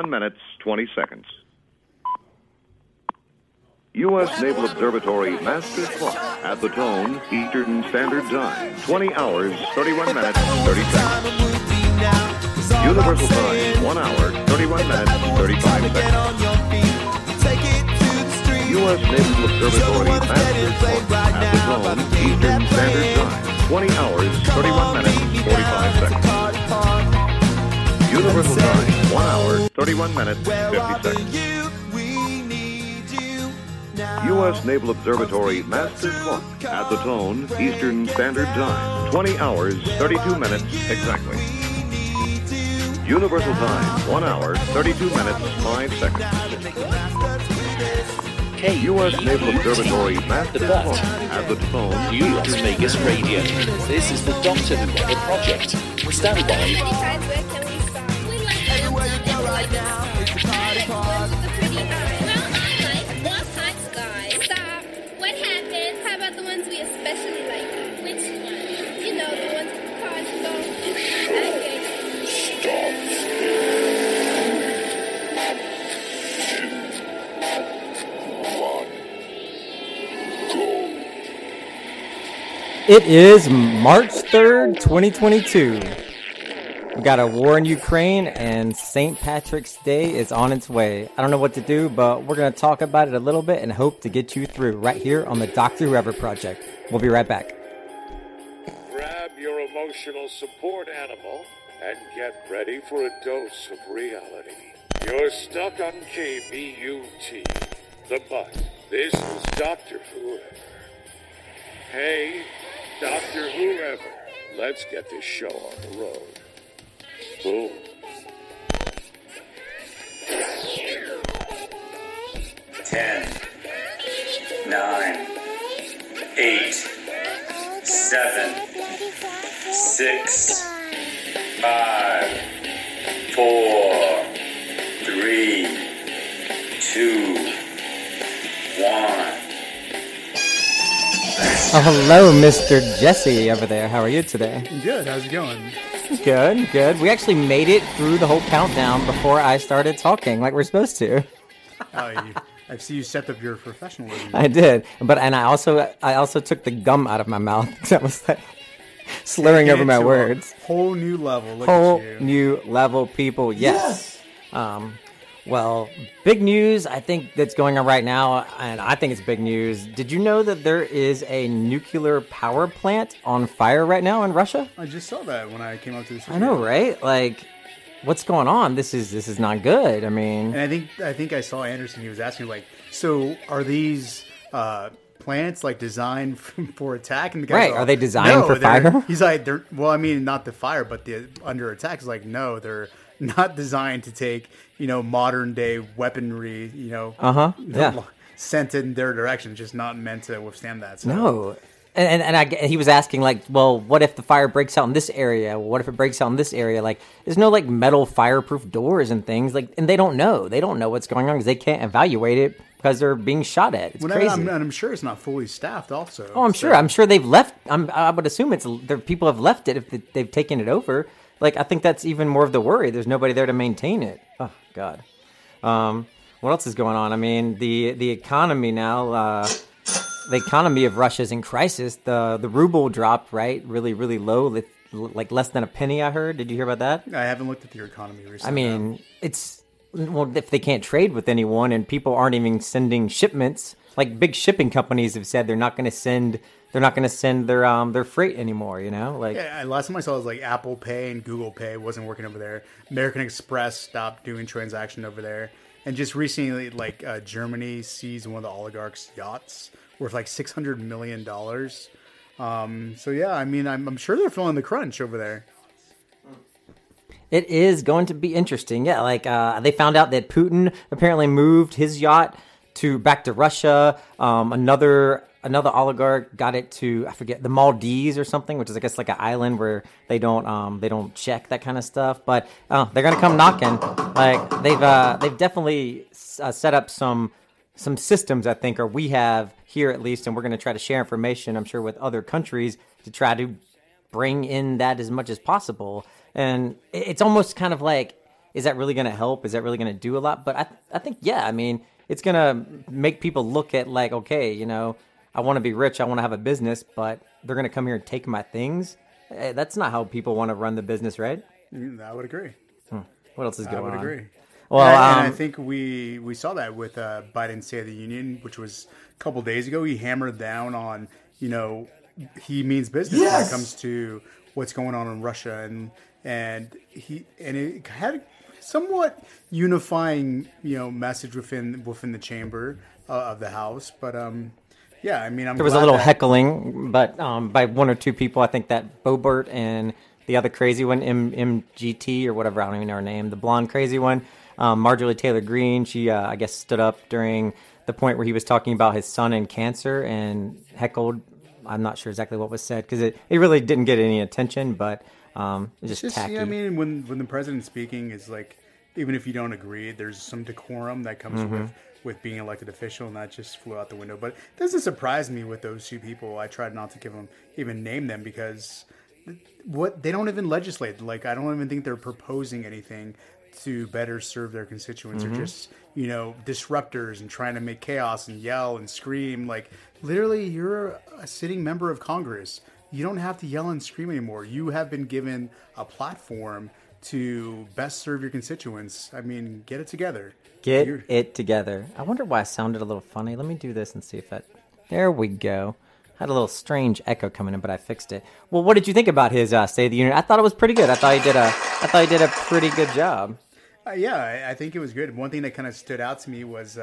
1 minute, 20 seconds. U.S. Naval Observatory Master Clock. At the tone, Eastern Standard Time. 20 hours, 31 minutes, 30 seconds. Universal Time, 1 hour, 31 minutes, 35 seconds. U.S. Naval Observatory Master Clock. At the tone, Eastern Standard Time. 20 hours, 31 minutes, 45 seconds. Universal Time, 1 hour, 31 minutes, 50 seconds. U.S. Naval Observatory Master Clock. At the tone, Eastern Standard Time. 20 hours, 32 minutes, exactly. Universal Time, 1 hour, 32 minutes, 5 seconds. U.S. Naval Observatory Master Clock. At the tone, U.S. Vegas Radio. This is the Doctor Who Project. Stand by. It is March 3rd, 2022. We got a war in Ukraine and St. Patrick's Day is on its way. I don't know what to do, but we're going to talk about it a little bit and hope to get you through right here on the Doctor Whoever Project. We'll be right back. Grab your emotional support animal and get ready for a dose of reality. You're stuck on KBUT, the bus. This is Doctor Whoever. Hey, Doctor Whoever, let's get this show on the road. Boom. Ten, 9, 8, 7, 6, 5, 4, 3, 2, 1. Oh, hello, Mr. Jesse over there. How are you today? Good. How's it going? Good, good. We actually made it through the whole countdown before I started talking like we're supposed to. I see you stepped up your professionalism. I did. And I also took the gum out of my mouth. I was like slurring over my words. Whole new level. Look whole at you. New level, people. Yes. Well, big news, I think, that's going on right now, and I think it's big news. Did you know that there is a nuclear power plant on fire right now in Russia? I just saw that when I came up to this. I know, right? Like, what's going on? This is not good. I mean... And I think I saw Anderson, he was asking, like, so are these... plants like designed for attack, and the guys right are they designed for fire? He's like, they're well, I mean, not the fire, but the under attack is like, no, they're not designed to take modern day weaponry. Sent in their direction, just not meant to withstand that. So. No, and he was asking like, well, what if the fire breaks out in this area? What if it breaks out in this area? Like, there's no like metal fireproof doors and things like, and they don't know what's going on because they can't evaluate it. Because they're being shot at. It's crazy. I'm sure it's not fully staffed also. Oh, I'm sure. I'm sure they've left. I would assume it's their people have left it if they've taken it over. Like, I think that's even more of the worry. There's nobody there to maintain it. Oh, God. What else is going on? I mean, the economy now, the economy of Russia is in crisis. The ruble dropped, right? Really, really low. Like less than a penny, I heard. Did you hear about that? I haven't looked at your economy recently. I mean, it's... Well, if they can't trade with anyone and people aren't even sending shipments, like big shipping companies have said they're not going to send their freight anymore. Last time I saw it was like Apple Pay and Google Pay wasn't working over there. American Express stopped doing transaction over there, and just recently, like Germany seized one of the oligarchs' yachts worth like $600 million. So yeah, I mean, I'm sure they're feeling the crunch over there. It is going to be interesting. Yeah, like they found out that Putin apparently moved his yacht back to Russia. Another oligarch got it to, I forget, the Maldives or something, which is I guess like an island where they don't check that kind of stuff. But they're gonna come knocking. Like they've definitely set up some systems, I think, or we have here at least, and we're gonna try to share information, I'm sure, with other countries to try to bring in that as much as possible. And it's almost kind of like is that really going to help? Is that really going to do a lot? But I think, yeah, I mean, it's going to make people look at like, okay, you know, I want to be rich. I want to have a business, but they're going to come here and take my things. That's not how people want to run the business, right? I would agree. What else is going on? I would agree. Well, and I think we saw that with Biden's State of the Union, which was a couple days ago. He hammered down on, you know, he means business when it comes to what's going on in Russia, and it had a somewhat unifying, you know, message within the chamber of the House. But yeah, I mean, there was a little heckling, but by one or two people. I think that Boebert and the other crazy one, MGT or whatever, I don't even know her name, the blonde crazy one. Marjorie Taylor Greene, she, I guess, stood up during the point where he was talking about his son and cancer and heckled. I'm not sure exactly what was said because it really didn't get any attention, but it's just tacky. Yeah, I mean, when the president's speaking, is like, even if you don't agree, there's some decorum that comes with being elected official, and that just flew out the window. But it doesn't surprise me with those two people. I tried not to name them because they don't even legislate. Like, I don't even think they're proposing anything to better serve their constituents. They're just, you know, disruptors and trying to make chaos and yell and scream. Like, literally, you're a sitting member of Congress. You don't have to yell and scream anymore. You have been given a platform to best serve your constituents. I mean, get it together. I wonder why I sounded a little funny. Let me do this and see if that... There we go. Had a little strange echo coming in, but I fixed it. Well, what did you think about his State of the Union? I thought it was pretty good. I thought he did a pretty good job. I think it was good. One thing that kind of stood out to me was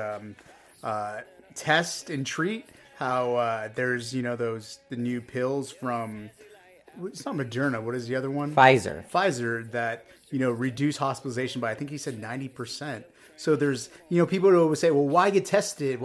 test and treat. How there's, you know, the new pills from, it's not Moderna. What is the other one? Pfizer that, you know, reduce hospitalization by, I think he said 90%. So there's, you know, people always say, well, why get tested?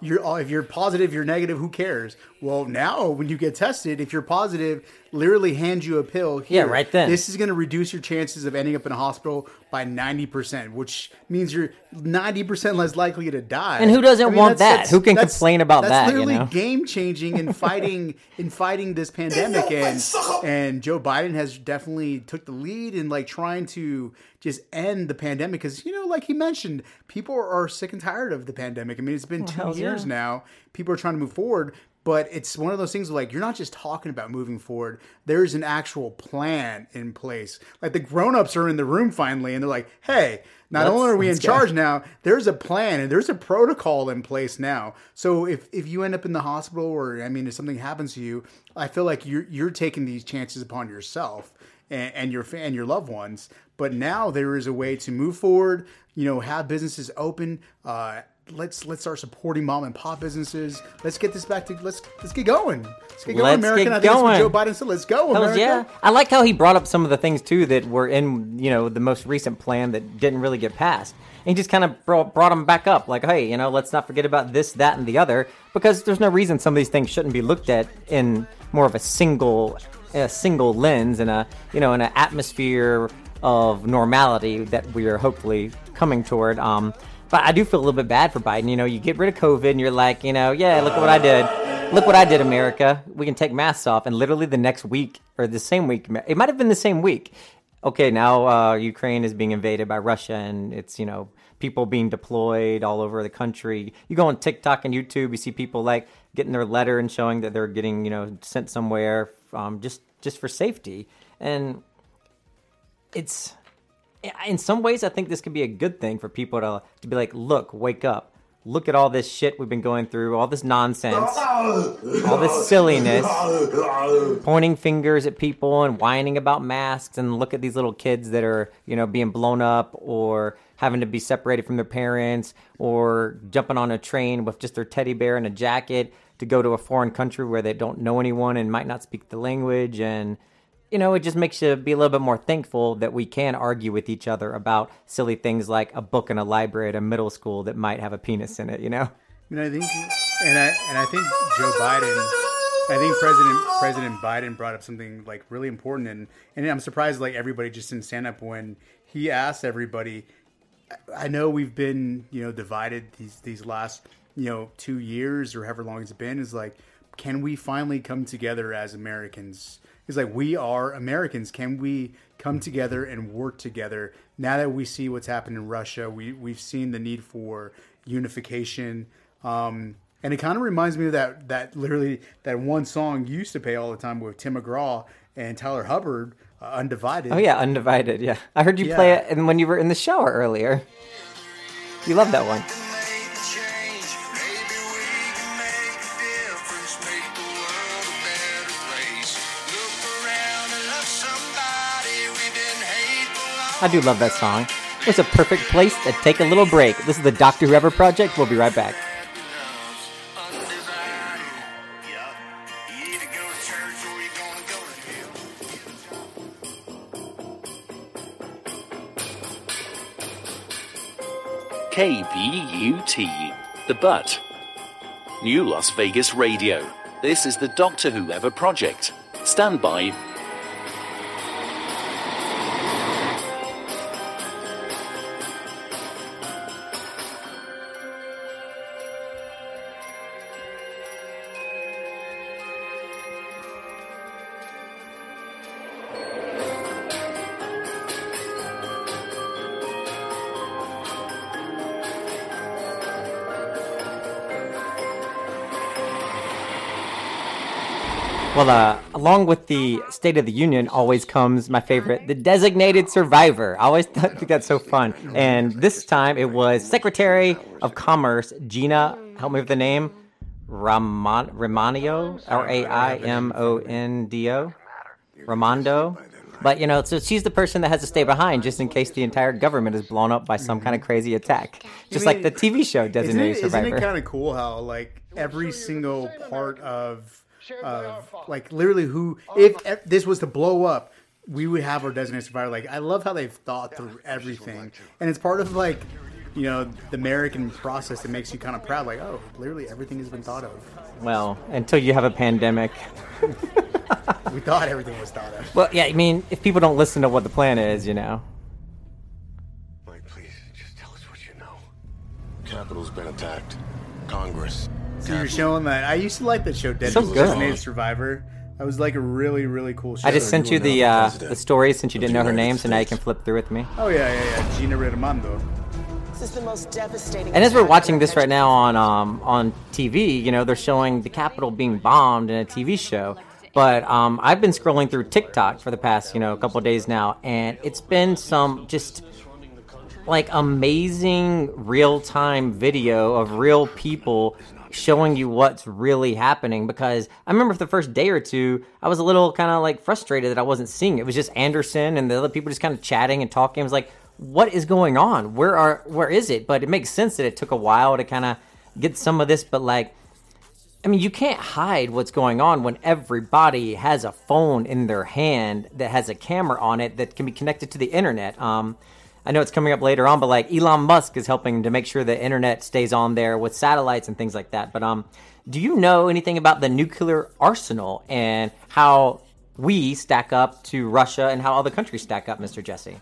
If you're positive, you're negative, who cares? Well, now when you get tested, if you're positive, literally hand you a pill. Here, yeah, right then. This is going to reduce your chances of ending up in a hospital by 90%, which means you're 90% less likely to die. And who doesn't want that? Who can complain about that? That's literally game changing in fighting this pandemic. And Joe Biden has definitely took the lead in like trying to just end the pandemic because, you know, like he mentioned, people are sick and tired of the pandemic. I mean, it's been 2 years now. People are trying to move forward, but it's one of those things where, like, you're not just talking about moving forward. There's an actual plan in place. Like, the grown-ups are in the room finally, and they're like, hey, not only are we in charge now, there's a plan and there's a protocol in place now. So if you end up in the hospital or, I mean, if something happens to you, I feel like you're taking these chances upon yourself and your loved ones. But now there is a way to move forward, you know, have businesses open, let's start supporting mom and pop businesses. Let's get this back to let's get going. Let's get going, America. I think that's what Joe Biden said. Let's go, America. Yeah. I like how he brought up some of the things too that were in, you know, the most recent plan that didn't really get passed. And he just kind of brought them back up, like, hey, you know, let's not forget about this, that, and the other, because there's no reason some of these things shouldn't be looked at in more of a single lens and in an atmosphere of normality that we are hopefully coming toward. But I do feel a little bit bad for Biden. You know, you get rid of COVID and you're like, you know, yeah, look what I did. Look what I did, America. We can take masks off. And literally the next week or the same week, it might have been the same week. Okay, now Ukraine is being invaded by Russia and it's, you know, people being deployed all over the country. You go on TikTok and YouTube, you see people like getting their letter and showing that they're getting, you know, sent somewhere just for safety. And it's... in some ways, I think this could be a good thing for people to be like, look, wake up. Look at all this shit we've been going through, all this nonsense, all this silliness, pointing fingers at people and whining about masks, and look at these little kids that are, you know, being blown up or having to be separated from their parents or jumping on a train with just their teddy bear and a jacket to go to a foreign country where they don't know anyone and might not speak the language. And you know, it just makes you be a little bit more thankful that we can argue with each other about silly things like a book in a library at a middle school that might have a penis in it, you know? You know, I think Joe Biden, President Biden brought up something like really important, and I'm surprised like everybody just didn't stand up when he asked everybody. I know we've been, you know, divided these last, you know, 2 years or however long it's been, is like, can we finally come together as Americans He's like, we are Americans. Can we come together and work together? Now that we see what's happened in Russia, we've seen the need for unification. And it kind of reminds me of that one song you used to play all the time with Tim McGraw and Tyler Hubbard, Undivided. Oh, yeah, Undivided, yeah. I heard you play it when you were in the shower earlier. You love that one. I do love that song. It's a perfect place to take a little break. This is the Doctor Who Project. We'll be right back. KBUT, The Butt. New Las Vegas Radio. This is the Doctor Who Project. Stand by. Well, along with the State of the Union always comes my favorite, the designated survivor. I always think that's so fun. And this time it was Secretary of Commerce, Gina, help me with the name, Raimondo, R-A-I-M-O-N-D-O, Raimondo. But, you know, so she's the person that has to stay behind just in case the entire government is blown up by some kind of crazy attack. Just like the TV show Designated Survivor. Isn't it kind of cool how, like, every single part of like literally who if this was to blow up we would have our designated survivor. Like, I love how they've thought through everything, and it's part of, like, you know, the American process that makes you kind of proud. Like, oh, literally everything has been thought of. Well, until you have a pandemic. We thought everything was thought of. Well, yeah, I mean, if people don't listen to what the plan is, you know. Mike, please just tell us what you know. Capitol's been attacked. Congress. So you're showing that. I used to like that show, Designated Survivor. That was like a really, really cool show. I just sent you the story since you didn't know her name, so now you can flip through with me. Oh, yeah. Gina Raimondo. This is the most devastating. And as we're watching this right now on TV, you know, they're showing the Capitol being bombed in a TV show. But I've been scrolling through TikTok for the past, you know, a couple of days now, and it's been some just like amazing real-time video of real people showing you what's really happening, because I remember for the first day or two, I was a little kind of like frustrated that I wasn't seeing it. It was just Anderson and the other people just kind of chatting and talking. I was like, what is going on? Where is it? But it makes sense that it took a while to kind of get some of this, but like, I mean, you can't hide what's going on when everybody has a phone in their hand that has a camera on it that can be connected to the internet. I know it's coming up later on, but like Elon Musk is helping to make sure the internet stays on there with satellites and things like that. But do you know anything about the nuclear arsenal and how we stack up to Russia and how other countries stack up, Mr. Jesse?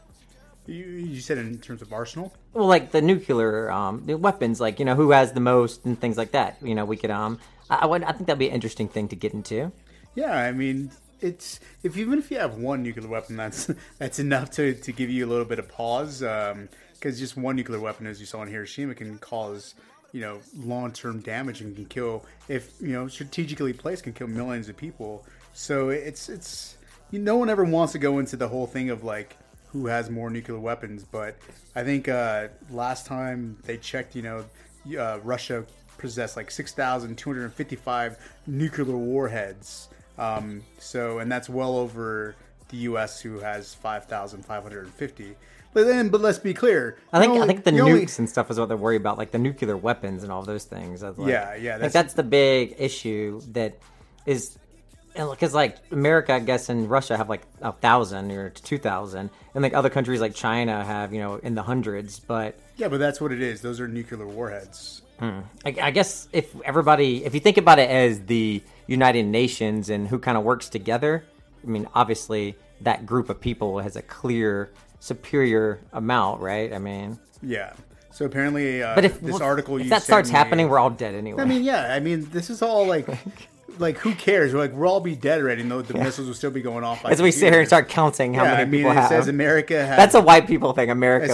You said in terms of arsenal? Well, like the nuclear the weapons, like, you know, who has the most and things like that. You know, we could I think that'd be an interesting thing to get into. Yeah, I mean, it's if you have one nuclear weapon, that's enough to give you a little bit of pause, because just one nuclear weapon, as you saw in Hiroshima, can cause, you know, long-term damage and can kill, if you know, strategically placed, can kill millions of people. So it's you know, no one ever wants to go into the whole thing of like who has more nuclear weapons, but I think last time they checked, you know, Russia possessed like 6,255 nuclear warheads. And that's well over the U.S., who has 5,550. But let's be clear. I think the nukes and stuff is what they worry about, like the nuclear weapons and all those things. Like, yeah. That's the big issue that is, because like America, I guess, and Russia have like 1,000 or 2,000, and like other countries like China have, you know, in the hundreds. But that's what it is. Those are nuclear warheads. I guess if you think about it as the United Nations and who kind of works together, I mean, obviously that group of people has a clear superior amount, right? I mean, yeah. So apparently, but if this article, if that starts happening, we're all dead anyway. I mean, yeah. I mean, this is all like like, who cares? We're like, we'll all be dead already, and the missiles will still be going off. As we sit here and start counting how many people have. It says America has... That's a white people thing. America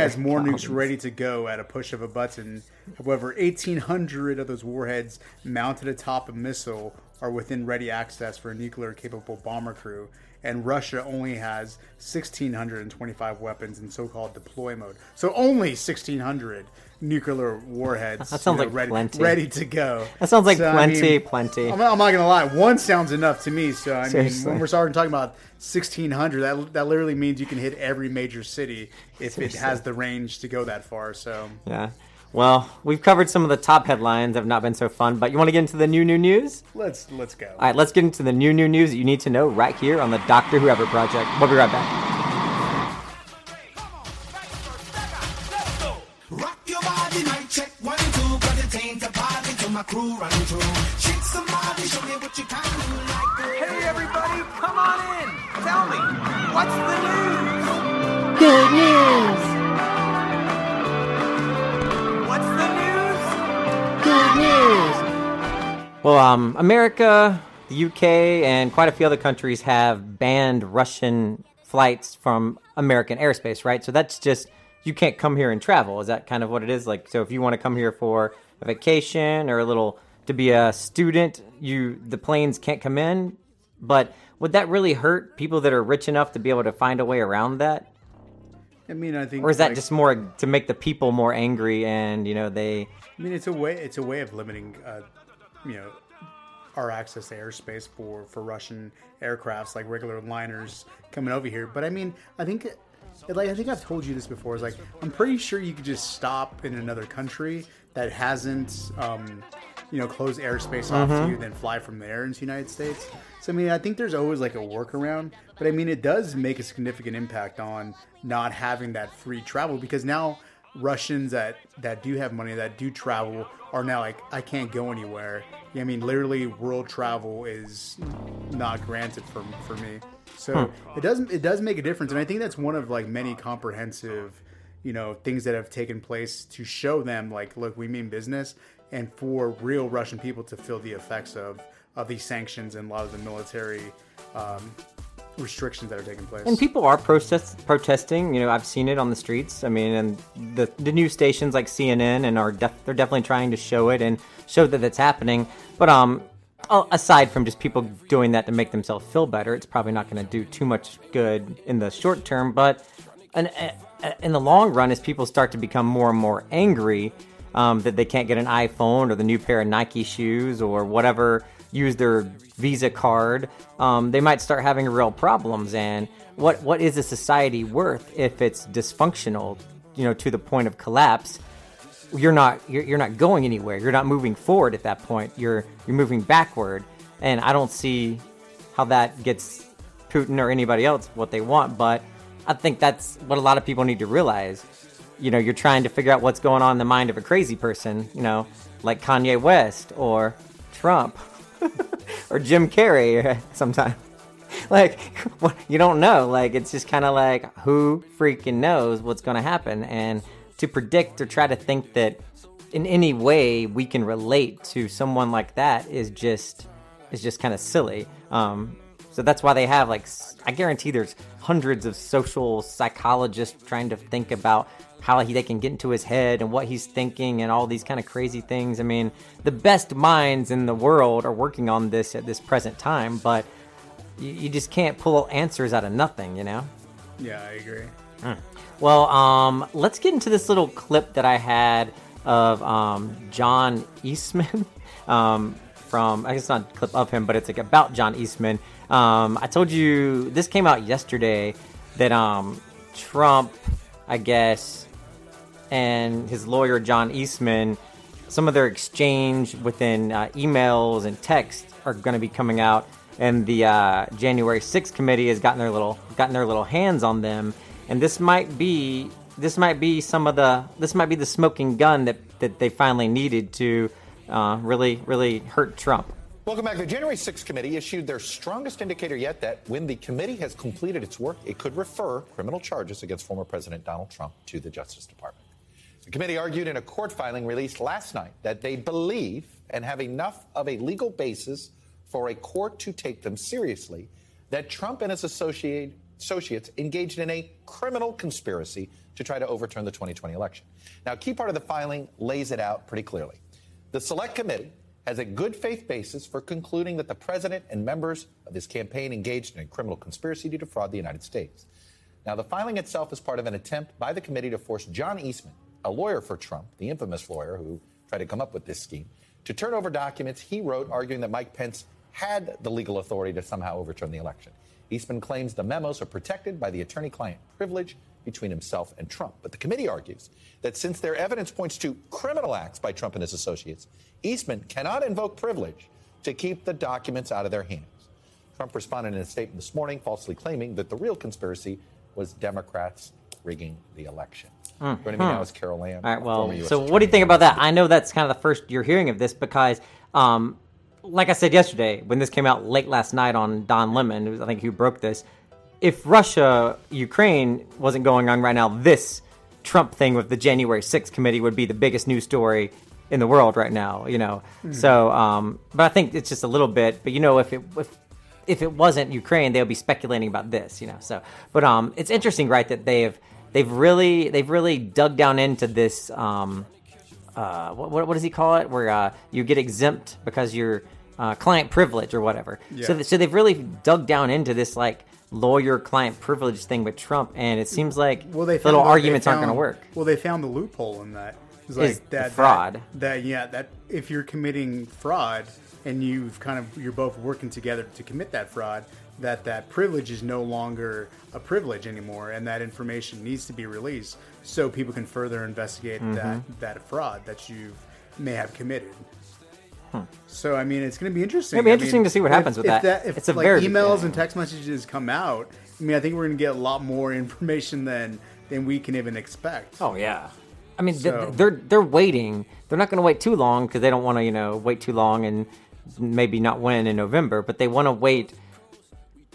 has more nukes ready to go at a push of a button. However, 1,800 of those warheads mounted atop a missile are within ready access for a nuclear-capable bomber crew. And Russia only has 1,625 weapons in so-called deploy mode. So only 1,600 nuclear warheads ready to go. That sounds like plenty. I'm not going to lie. One sounds enough to me. So, seriously, when we're starting talking about 1,600, that literally means you can hit every major city if it has the range to go that far. So yeah. Well, we've covered some of the top headlines that have not been so fun, but you want to get into the new news? Let's go. All right, let's get into the new news that you need to know right here on the Doctor Whoever Project. We'll be right back. Hey, everybody, come on in. Tell me, what's the news? Good news. Well, America, the UK, and quite a few other countries have banned Russian flights from American airspace, right? So that's just, you can't come here and travel. Is that kind of what it is? Like, so if you want to come here for a vacation or to be a student, the planes can't come in. But would that really hurt people that are rich enough to be able to find a way around that? I mean, I think... Or is that just more to make the people more angry and, they... I mean, it's a way of limiting, our access to airspace for Russian aircrafts, like regular liners coming over here. But, I mean, I think I've told you this before. It's like, I'm pretty sure you could just stop in another country that hasn't, closed airspace off to you, then fly from there into the United States. So, I mean, I think there's always, a workaround. But, I mean, it does make a significant impact on not having that free travel, because now... Russians that do have money, that do travel, are now like, I can't go anywhere. I mean, literally, world travel is not granted for me. So it does make a difference, and I think that's one of many comprehensive, things that have taken place to show them look, we mean business, and for real Russian people to feel the effects of these sanctions and a lot of the military. Restrictions that are taking place, and people are protesting. I've seen it on the streets. I mean, and the news stations like CNN and they're definitely trying to show it and show that it's happening. But aside from just people doing that to make themselves feel better, it's probably not going to do too much good in the short term. But in the long run, as people start to become more and more angry that they can't get an iPhone or the new pair of Nike shoes or whatever. Use their Visa card, they might start having real problems. And what is a society worth if it's dysfunctional, to the point of collapse? You're not going anywhere. You're not moving forward at that point. You're moving backward. And I don't see how that gets Putin or anybody else what they want. But I think that's what a lot of people need to realize. You're trying to figure out what's going on in the mind of a crazy person, like Kanye West or Trump. Or Jim Carrey sometimes. You don't know. It's just kind of who freaking knows what's going to happen? And to predict or try to think that in any way we can relate to someone like that is just kind of silly. So that's why they have, I guarantee there's hundreds of social psychologists trying to think about how they can get into his head and what he's thinking and all these kind of crazy things. I mean, the best minds in the world are working on this at this present time, but you just can't pull answers out of nothing, Yeah, I agree. Well, let's get into this little clip that I had of John Eastman from, I guess it's not a clip of him, but it's about John Eastman. I told you, this came out yesterday, that Trump, I guess, and his lawyer, John Eastman, some of their exchange within emails and texts are going to be coming out. And the January 6th committee has gotten their little hands on them. And this might be the smoking gun that they finally needed to really, really hurt Trump. Welcome back. The January 6th committee issued their strongest indicator yet that when the committee has completed its work, it could refer criminal charges against former President Donald Trump to the Justice Department. The committee argued in a court filing released last night that they believe and have enough of a legal basis for a court to take them seriously that Trump and his associates engaged in a criminal conspiracy to try to overturn the 2020 election. Now, a key part of the filing lays it out pretty clearly. The Select Committee has a good faith basis for concluding that the president and members of his campaign engaged in a criminal conspiracy to defraud the United States. Now, the filing itself is part of an attempt by the committee to force John Eastman, a lawyer for Trump, the infamous lawyer who tried to come up with this scheme, to turn over documents he wrote arguing that Mike Pence had the legal authority to somehow overturn the election. Eastman claims the memos are protected by the attorney-client privilege between himself and Trump. But the committee argues that since their evidence points to criminal acts by Trump and his associates, Eastman cannot invoke privilege to keep the documents out of their hands. Trump responded in a statement this morning, falsely claiming that the real conspiracy was Democrats rigging the election. Joining me now is Carol Lamb. All right, well, so what do you think about that? I know that's kind of the first you're hearing of this because, like I said yesterday, when this came out late last night on Don Lemon, I think who broke this, if Russia, Ukraine wasn't going on right now, this Trump thing with the January 6th committee would be the biggest news story in the world right now, you know. So, but I think it's just a little bit, but you know, if it wasn't Ukraine, they'll be speculating about this, you know. So, but it's interesting, right, that they've really dug down into this. What does he call it? Where you get exempt because you're client privilege or whatever. Yeah. So they've really dug down into this like lawyer client privilege thing with Trump, and it seems like little arguments aren't going to work. Well, they found the loophole in that. It's like fraud. That if you're committing fraud and you're both working together to commit that fraud, that privilege is no longer a privilege anymore, and that information needs to be released so people can further investigate that fraud that you may have committed. So, I mean, it's going to be interesting. It'll be interesting to see what happens with that. If it's like emails and text messages come out, I mean, I think we're going to get a lot more information than we can even expect. Oh, yeah. I mean, they're waiting. They're not going to wait too long because they don't want to, you know, wait too long and maybe not win in November, but they want to wait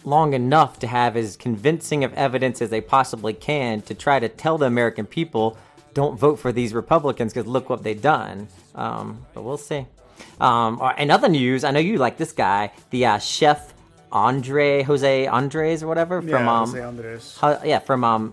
long enough to have as convincing of evidence as they possibly can to try to tell the American people, don't vote for these Republicans because look what they've done. But we'll see. And other news, I know you like this guy, the chef Jose Andres or whatever. Jose Andres.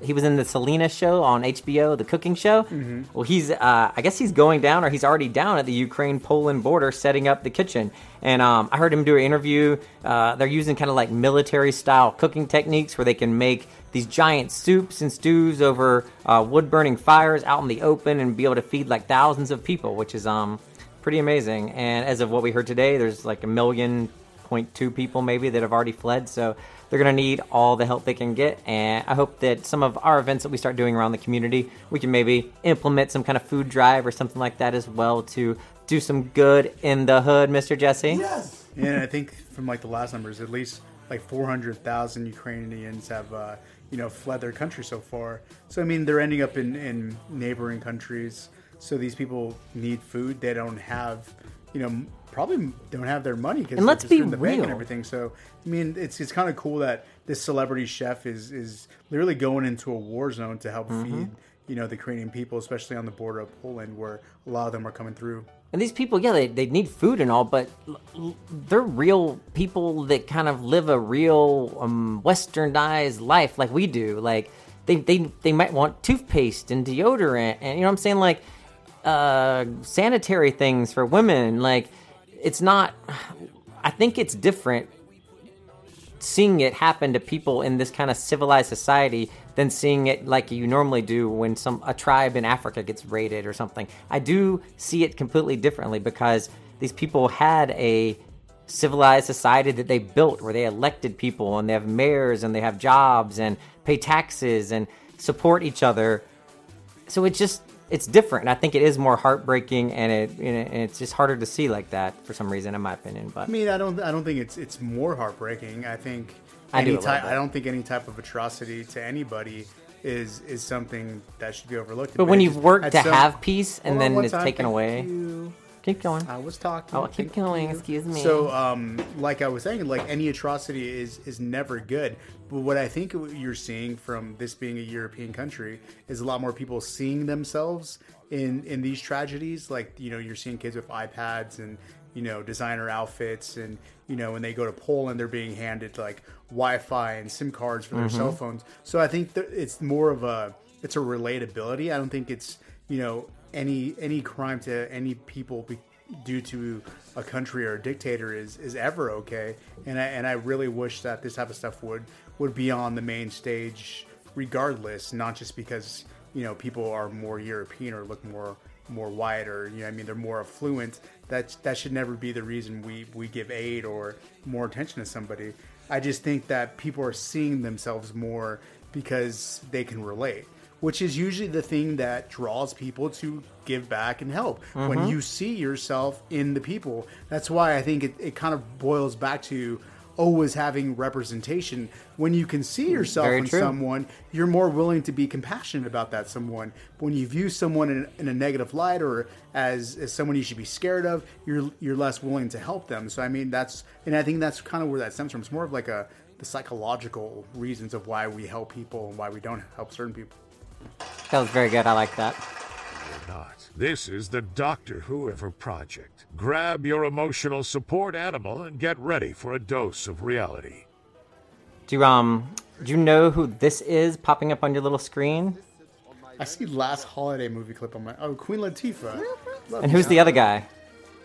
He was in the Selena show on HBO, the cooking show. Well, he's I guess he's going down, or he's already down at the Ukraine-Poland border setting up the kitchen. And I heard him do an interview. They're using kind of like military-style cooking techniques where they can make these giant soups and stews over wood-burning fires out in the open and be able to feed like thousands of people, which is pretty amazing. And as of what we heard today, there's like 1.2 million people maybe that have already fled, so they're going to need all the help they can get. And I hope that some of our events that we start doing around the community, we can maybe implement some kind of food drive or something like that as well to do some good in the hood, Mr. Jesse. Yes. And I think from like the last numbers, at least like 400,000 Ukrainians have fled their country so far. So I mean, they're ending up in neighboring countries. So these people need food. They don't have, probably don't have their money because they're just in the bank and everything. So, I mean, it's kind of cool that this celebrity chef is literally going into a war zone to help feed, the Ukrainian people, especially on the border of Poland where a lot of them are coming through. And these people, they need food and all, but they're real people that kind of live a real westernized life like we do. Like, they might want toothpaste and deodorant and, you know what I'm saying, like, sanitary things for women. Like, it's not, I think it's different seeing it happen to people in this kind of civilized society than seeing it like you normally do when a tribe in Africa gets raided or something. I do see it completely differently because these people had a civilized society that they built where they elected people and they have mayors and they have jobs and pay taxes and support each other. So it's just, it's different. I think it is more heartbreaking, and it's just harder to see like that for some reason, in my opinion. But I mean, I don't think it's more heartbreaking. I think I don't think any type of atrocity to anybody is something that should be overlooked. But when you've worked to have peace and then it's taken away, keep going. I was talking. Oh, keep going. Excuse me. So, like I was saying, like any atrocity is never good. But what I think you're seeing from this being a European country is a lot more people seeing themselves in these tragedies, like, you know, you're seeing kids with iPads and, you know, designer outfits, and, you know, when they go to Poland, they're being handed like Wi-Fi and SIM cards for their cell phones. So I think that it's more of a, it's a relatability. I don't think it's, you know, any crime to any people due to a country or a dictator is ever okay. And I really wish that this type of stuff would be on the main stage regardless, not just because, you know, people are more European or look more white, or, you know, I mean, they're more affluent. That should never be the reason we give aid or more attention to somebody. I just think that people are seeing themselves more because they can relate, which is usually the thing that draws people to give back and help when you see yourself in the people. That's why I think it kind of boils back to always having representation. When you can see yourself in someone, you're more willing to be compassionate about that someone. But when you view someone in a negative light or as someone you should be scared of, you're less willing to help them. So I mean, I think that's kind of where that stems from. It's more of like the psychological reasons of why we help people and why we don't help certain people. That was very good. I like that. You're not. This is the Doctor Whoever Project. Grab your emotional support animal and get ready for a dose of reality. Do you know who this is popping up on your little screen? I see last holiday movie clip on my... Oh, Queen Latifah. And who's the other guy?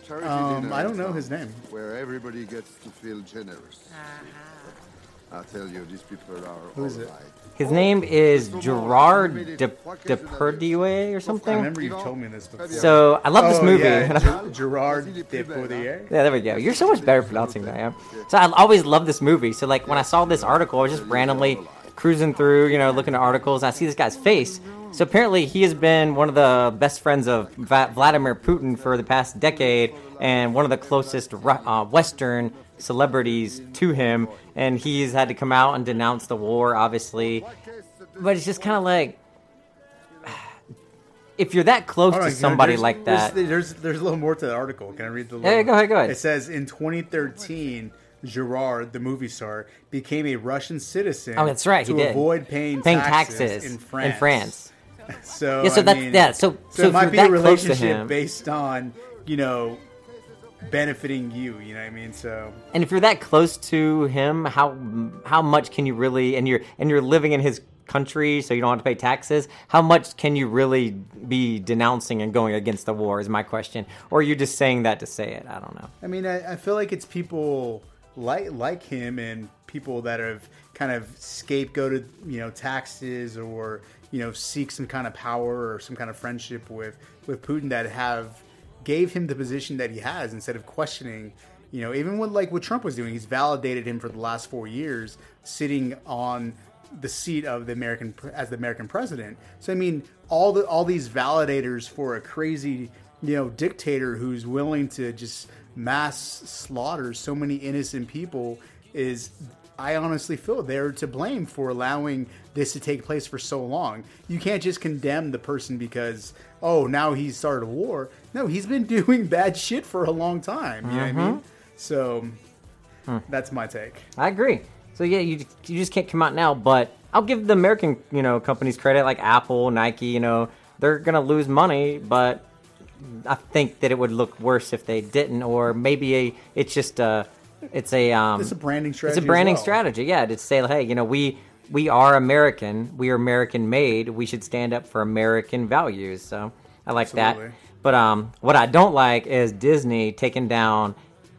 I don't know his name. Where everybody gets to feel generous. I tell you, these people are all right. His name is Gerard Depardieu or something. I remember you told me this before. So I love this movie. Yeah. Gerard Depardieu. Yeah, there we go. You're so much better pronouncing than I am. So I always love this movie. So like when I saw this article, I was just randomly cruising through, you know, looking at articles. And I see this guy's face. So apparently he has been one of the best friends of Vladimir Putin for the past decade, and one of the closest Western celebrities to him, and he's had to come out and denounce the war, obviously. But it's just kind of like, if you're that close to somebody like that, there's a little more to the article. Can I read the? Yeah, go ahead. It says in 2013, Gerard, the movie star, became a Russian citizen. Oh, that's right. He did. To avoid paying taxes in France. So yeah, so So it might be a relationship based on, you know, benefiting you know what I mean? So, and if you're that close to him, how much can you really, and you're living in his country, so you don't have to pay taxes, how much can you really be denouncing and going against the war is my question. Or are you just saying that to say it? I don't know. I mean, I feel like it's people like him and people that have kind of scapegoated, you know, taxes, or, you know, seek some kind of power or some kind of friendship with Putin, that have gave him the position that he has instead of questioning, you know, even when, like what Trump was doing, he's validated him for the last 4 years sitting on the seat of the American president. So I mean, all these validators for a crazy, you know, dictator who's willing to just mass slaughter so many innocent people is, I honestly feel they're to blame for allowing this to take place for so long. You can't just condemn the person because, oh, now he's started a war. No, he's been doing bad shit for a long time. You know what I mean? So that's my take. I agree. So yeah, you just can't come out now. But I'll give the American, you know, companies credit, like Apple, Nike. You know, they're gonna lose money, but I think that it would look worse if they didn't, or maybe it's just a. It's a branding strategy. It's a branding strategy, yeah. To say, hey, you know, we are American. We are American made. We should stand up for American values. So I like that. But what I don't like is Disney taking down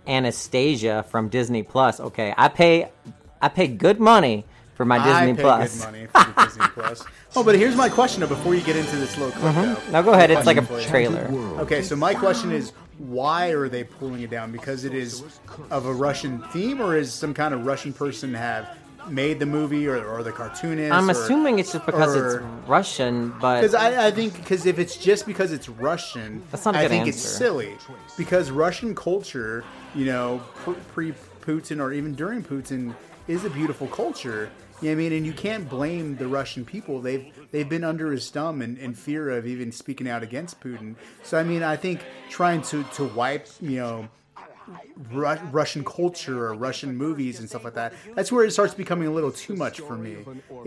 Anastasia from Disney Plus. Okay, I pay good money for my Disney Plus. I pay good money for Disney Plus. Oh, but here's my question though, before you get into this little clip. Now go ahead. It's like a trailer. Okay, so my question is, why are they pulling it down? Because it is of a Russian theme, or is some kind of Russian person have made the movie, or the cartoonist? I'm assuming it's just because it's Russian, but... Because I think, because if it's just because it's Russian, that's not a good answer. It's silly. Because Russian culture, you know, pre-Putin or even during Putin, is a beautiful culture. You know what I mean? And you can't blame the Russian people. They've been under his thumb and in fear of even speaking out against Putin. So, I mean, I think trying to wipe, you know, Russian culture or Russian movies and stuff like that. That's where it starts becoming a little too much for me.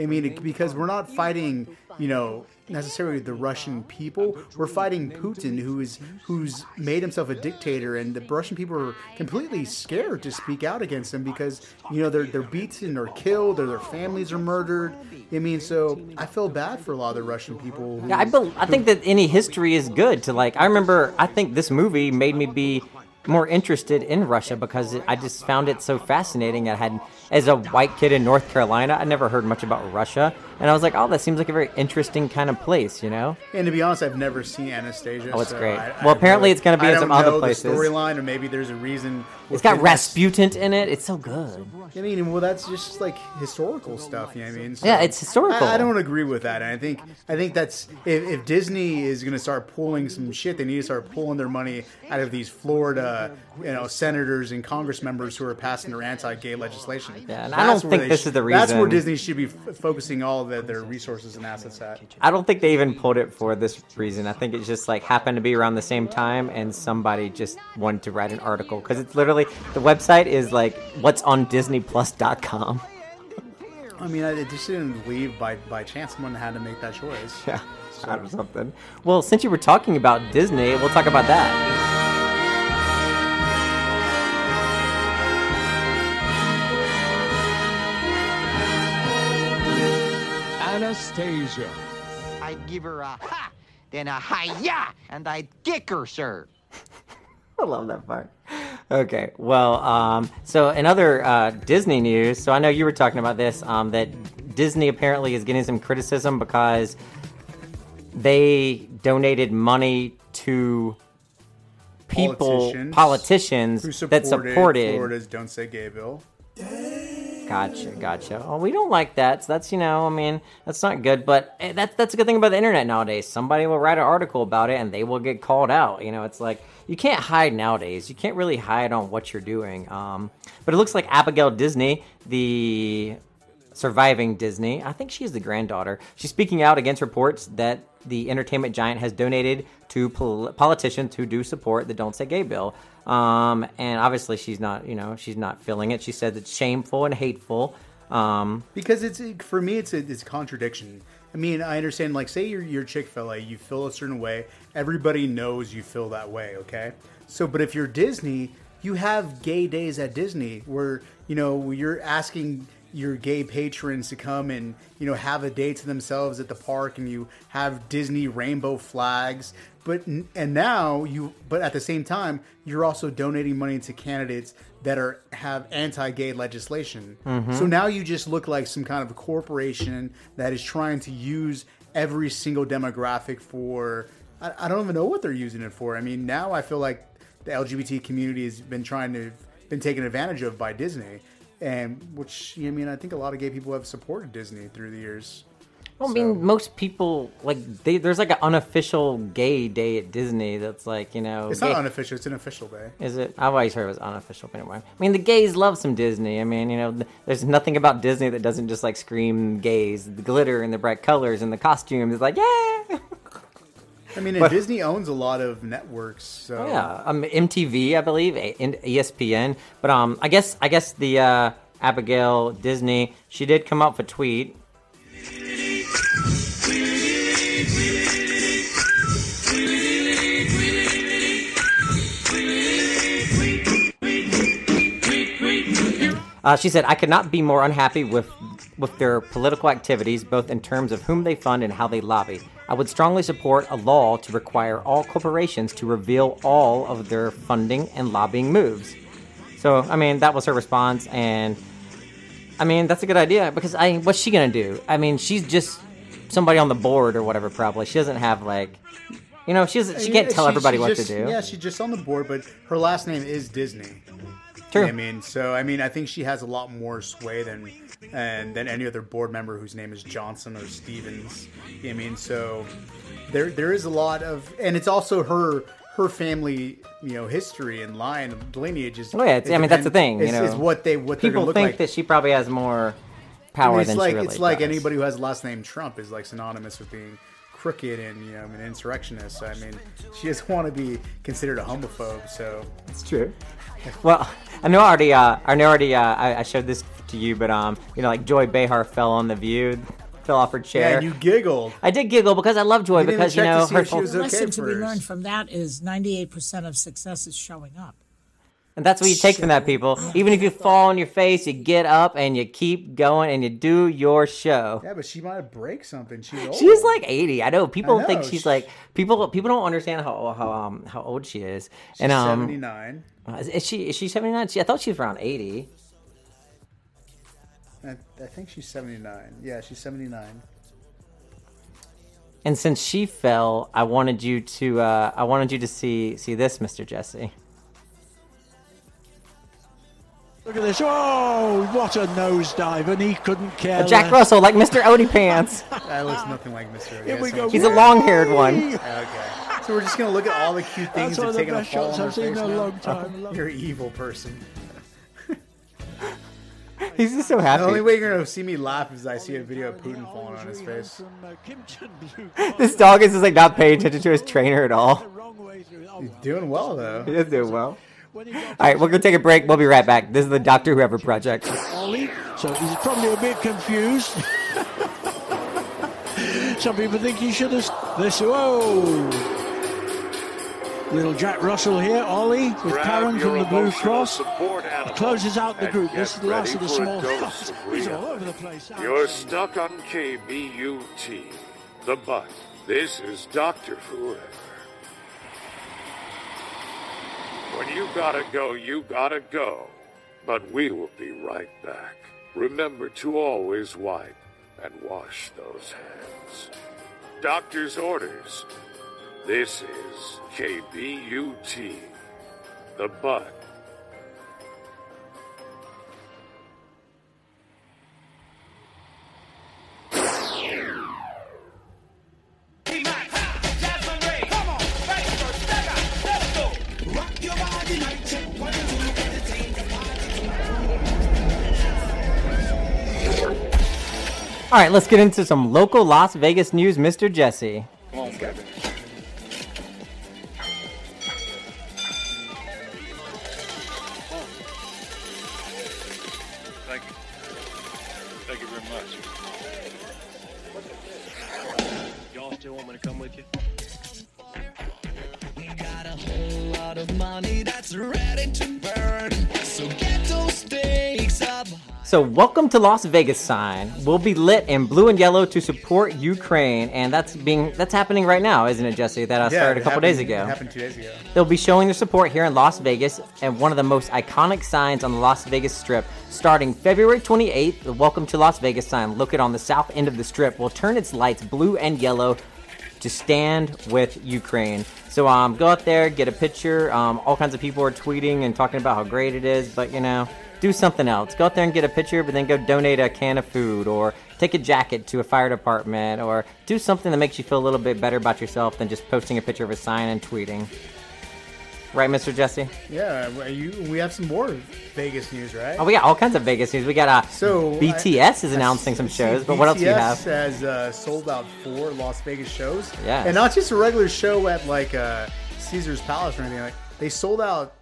I mean, because we're not fighting, you know, necessarily the Russian people. We're fighting Putin, who's made himself a dictator, and the Russian people are completely scared to speak out against him because, you know, they're beaten or killed, or their families are murdered. I mean, so I feel bad for a lot of the Russian people. Yeah, I think that any history is good to, like, I think this movie made me be more interested in Russia because I just found it so fascinating. I had, as a white kid in North Carolina, I never heard much about Russia, and I was like, "Oh, that seems like a very interesting kind of place," you know. And to be honest, I've never seen Anastasia. Oh, it's great. Well, apparently it's going to be in some other places. I don't know the storyline, or maybe there's a reason. It's got Rasputin in it. It's so good. I mean, well, that's just like historical stuff. You know what I mean? So yeah, it's historical. I don't agree with that. And I think that's if Disney is going to start pulling some shit, they need to start pulling their money out of these Florida, you know, senators and Congress members who are passing their anti-gay legislation. Yeah, and I don't think this is the reason. That's where Disney should be focusing all of their resources and assets at. I don't think they even pulled it for this reason. I think it just like happened to be around the same time, and somebody just wanted to write an article because it's literally the website is like what's on DisneyPlus.com. I mean, it just didn't leave by chance. Someone had to make that choice. Yeah, out of something. Well, since you were talking about Disney, we'll talk about that. Anastasia. I'd give her a ha, then a hi-ya, and I'd kick her, sir. I love that part. Okay, well, so in other Disney news, so I know you were talking about this, that Disney apparently is getting some criticism because they donated money to people, politicians who supported Florida's Don't Say Gay Bill. Gotcha. Oh, we don't like that. So that's, you know, I mean, that's not good. But that's a good thing about the internet nowadays. Somebody will write an article about it and they will get called out. You know, it's like you can't hide nowadays. You can't really hide on what you're doing. But it looks like Abigail Disney, the surviving Disney, I think she's the granddaughter. She's speaking out against reports that the entertainment giant has donated to politicians who do support the Don't Say Gay Bill. And obviously she's not feeling it. She said it's shameful and hateful. Because for me, it's a contradiction. I mean, I understand, like, say you're Chick-fil-A, you feel a certain way. Everybody knows you feel that way. Okay. So, but if you're Disney, you have gay days at Disney where, you know, you're asking your gay patrons to come and, you know, have a day to themselves at the park, and you have Disney rainbow flags. But at the same time, you're also donating money to candidates that have anti-gay legislation. Mm-hmm. So now you just look like some kind of a corporation that is trying to use every single demographic for. I don't even know what they're using it for. I mean, now I feel like the LGBT community has been taken advantage of by Disney. And which, I mean, I think a lot of gay people have supported Disney through the years. Well, I mean, most people, like, there's like an unofficial gay day at Disney that's like, you know. It's not unofficial, it's an official day. Is it? I've always heard it was unofficial, but anyway. I mean, the gays love some Disney. I mean, you know, there's nothing about Disney that doesn't just, like, scream gays. The glitter and the bright colors and the costumes is like, yeah! I mean, but Disney owns a lot of networks. So. Yeah, MTV, I believe, and ESPN. But I guess the Abigail Disney, she did come up with a tweet. She said, "I could not be more unhappy with their political activities, both in terms of whom they fund and how they lobby. I would strongly support a law to require all corporations to reveal all of their funding and lobbying moves." So, I mean, that was her response, and I mean, that's a good idea because what's she gonna do? I mean, she's just somebody on the board or whatever. Probably she doesn't have like. You know, she can't tell everybody what to do. Yeah, she's just on the board, but her last name is Disney. True. I mean, so I think she has a lot more sway than any other board member whose name is Johnson or Stevens. I mean, so there is a lot of, and it's also her family, you know, history and line of lineage is. Oh yeah, I mean that's the thing. You know, is what people look think like. That she probably has more power than she really does. It's like anybody who has the last name Trump is like synonymous with being. crooked and, you know, an insurrectionist. I mean, she doesn't want to be considered a homophobe, so. It's true. Well, I showed this to you, but, you know, like Joy Behar fell on The View, fell off her chair. Yeah, and you giggled. I did giggle because I love Joy, because, you know, her whole... The lesson to be learned from that is 98% of success is showing up. And that's what you take from that, people. Even if you fall on your face, you get up and you keep going and you do your show. Yeah, but she might break something. She's old. She's like 80. I know. People think she's like, people don't understand how old she is. She's and 79. Is she 79? I thought she was around 80. I think she's 79. Yeah, she's 79. And since she fell, I wanted you to see this, Mr. Jesse. Look at this. Oh, what a nosedive. And he couldn't care Jack less. Russell, like Mr. Odie Pants. That looks nothing like Mr. Odie. Here we go. He's a long-haired one. Okay. So we're just going to look at all the cute things that have taken a fall on their face now. You're an evil person. He's just so happy. The only way you're going to see me laugh is I see a video of Putin falling on his face. This dog is just like not paying attention to his trainer at all. He's doing well, though. He is doing well. All right, we're going to take a break. We'll be right back. This is the Doctor Whoever Project. Ollie, so he's probably a bit confused. Some people think he should have... This, whoa! Little Jack Russell here, Ollie, with Karen from the Blue Cross. Closes out the group. This is the last of the small class. He's all over the place. You're stuck on KBUT, the butt. This is Doctor Whoever. When you gotta go, but we will be right back. Remember to always wipe and wash those hands. Doctor's orders. This is KBUT, the butt. All right, let's get into some local Las Vegas news, Mr. Jesse. Come on, Kevin. Thank you. Thank you very much. Y'all still want me to come with you? We got a whole lot of money that's ready to burn, so get those stakes up. So welcome to Las Vegas sign. We'll be lit in blue and yellow to support Ukraine. And that's happening right now, isn't it, Jesse? That started a couple days ago. It happened 2 days ago. They'll be showing their support here in Las Vegas at one of the most iconic signs on the Las Vegas Strip. Starting February 28th, the Welcome to Las Vegas sign, located on the south end of the Strip, will turn its lights blue and yellow to stand with Ukraine. So go out there, get a picture. All kinds of people are tweeting and talking about how great it is, but you know, do something else. Go out there and get a picture, but then go donate a can of food or take a jacket to a fire department or do something that makes you feel a little bit better about yourself than just posting a picture of a sign and tweeting. Right, Mr. Jesse? Yeah, we have some more Vegas news, right? Oh, we got all kinds of Vegas news. We got BTS is announcing some shows, but BTS, what else do you have? BTS has sold out 4 Las Vegas shows. Yeah. And not just a regular show at like Caesar's Palace or anything. Like, they sold out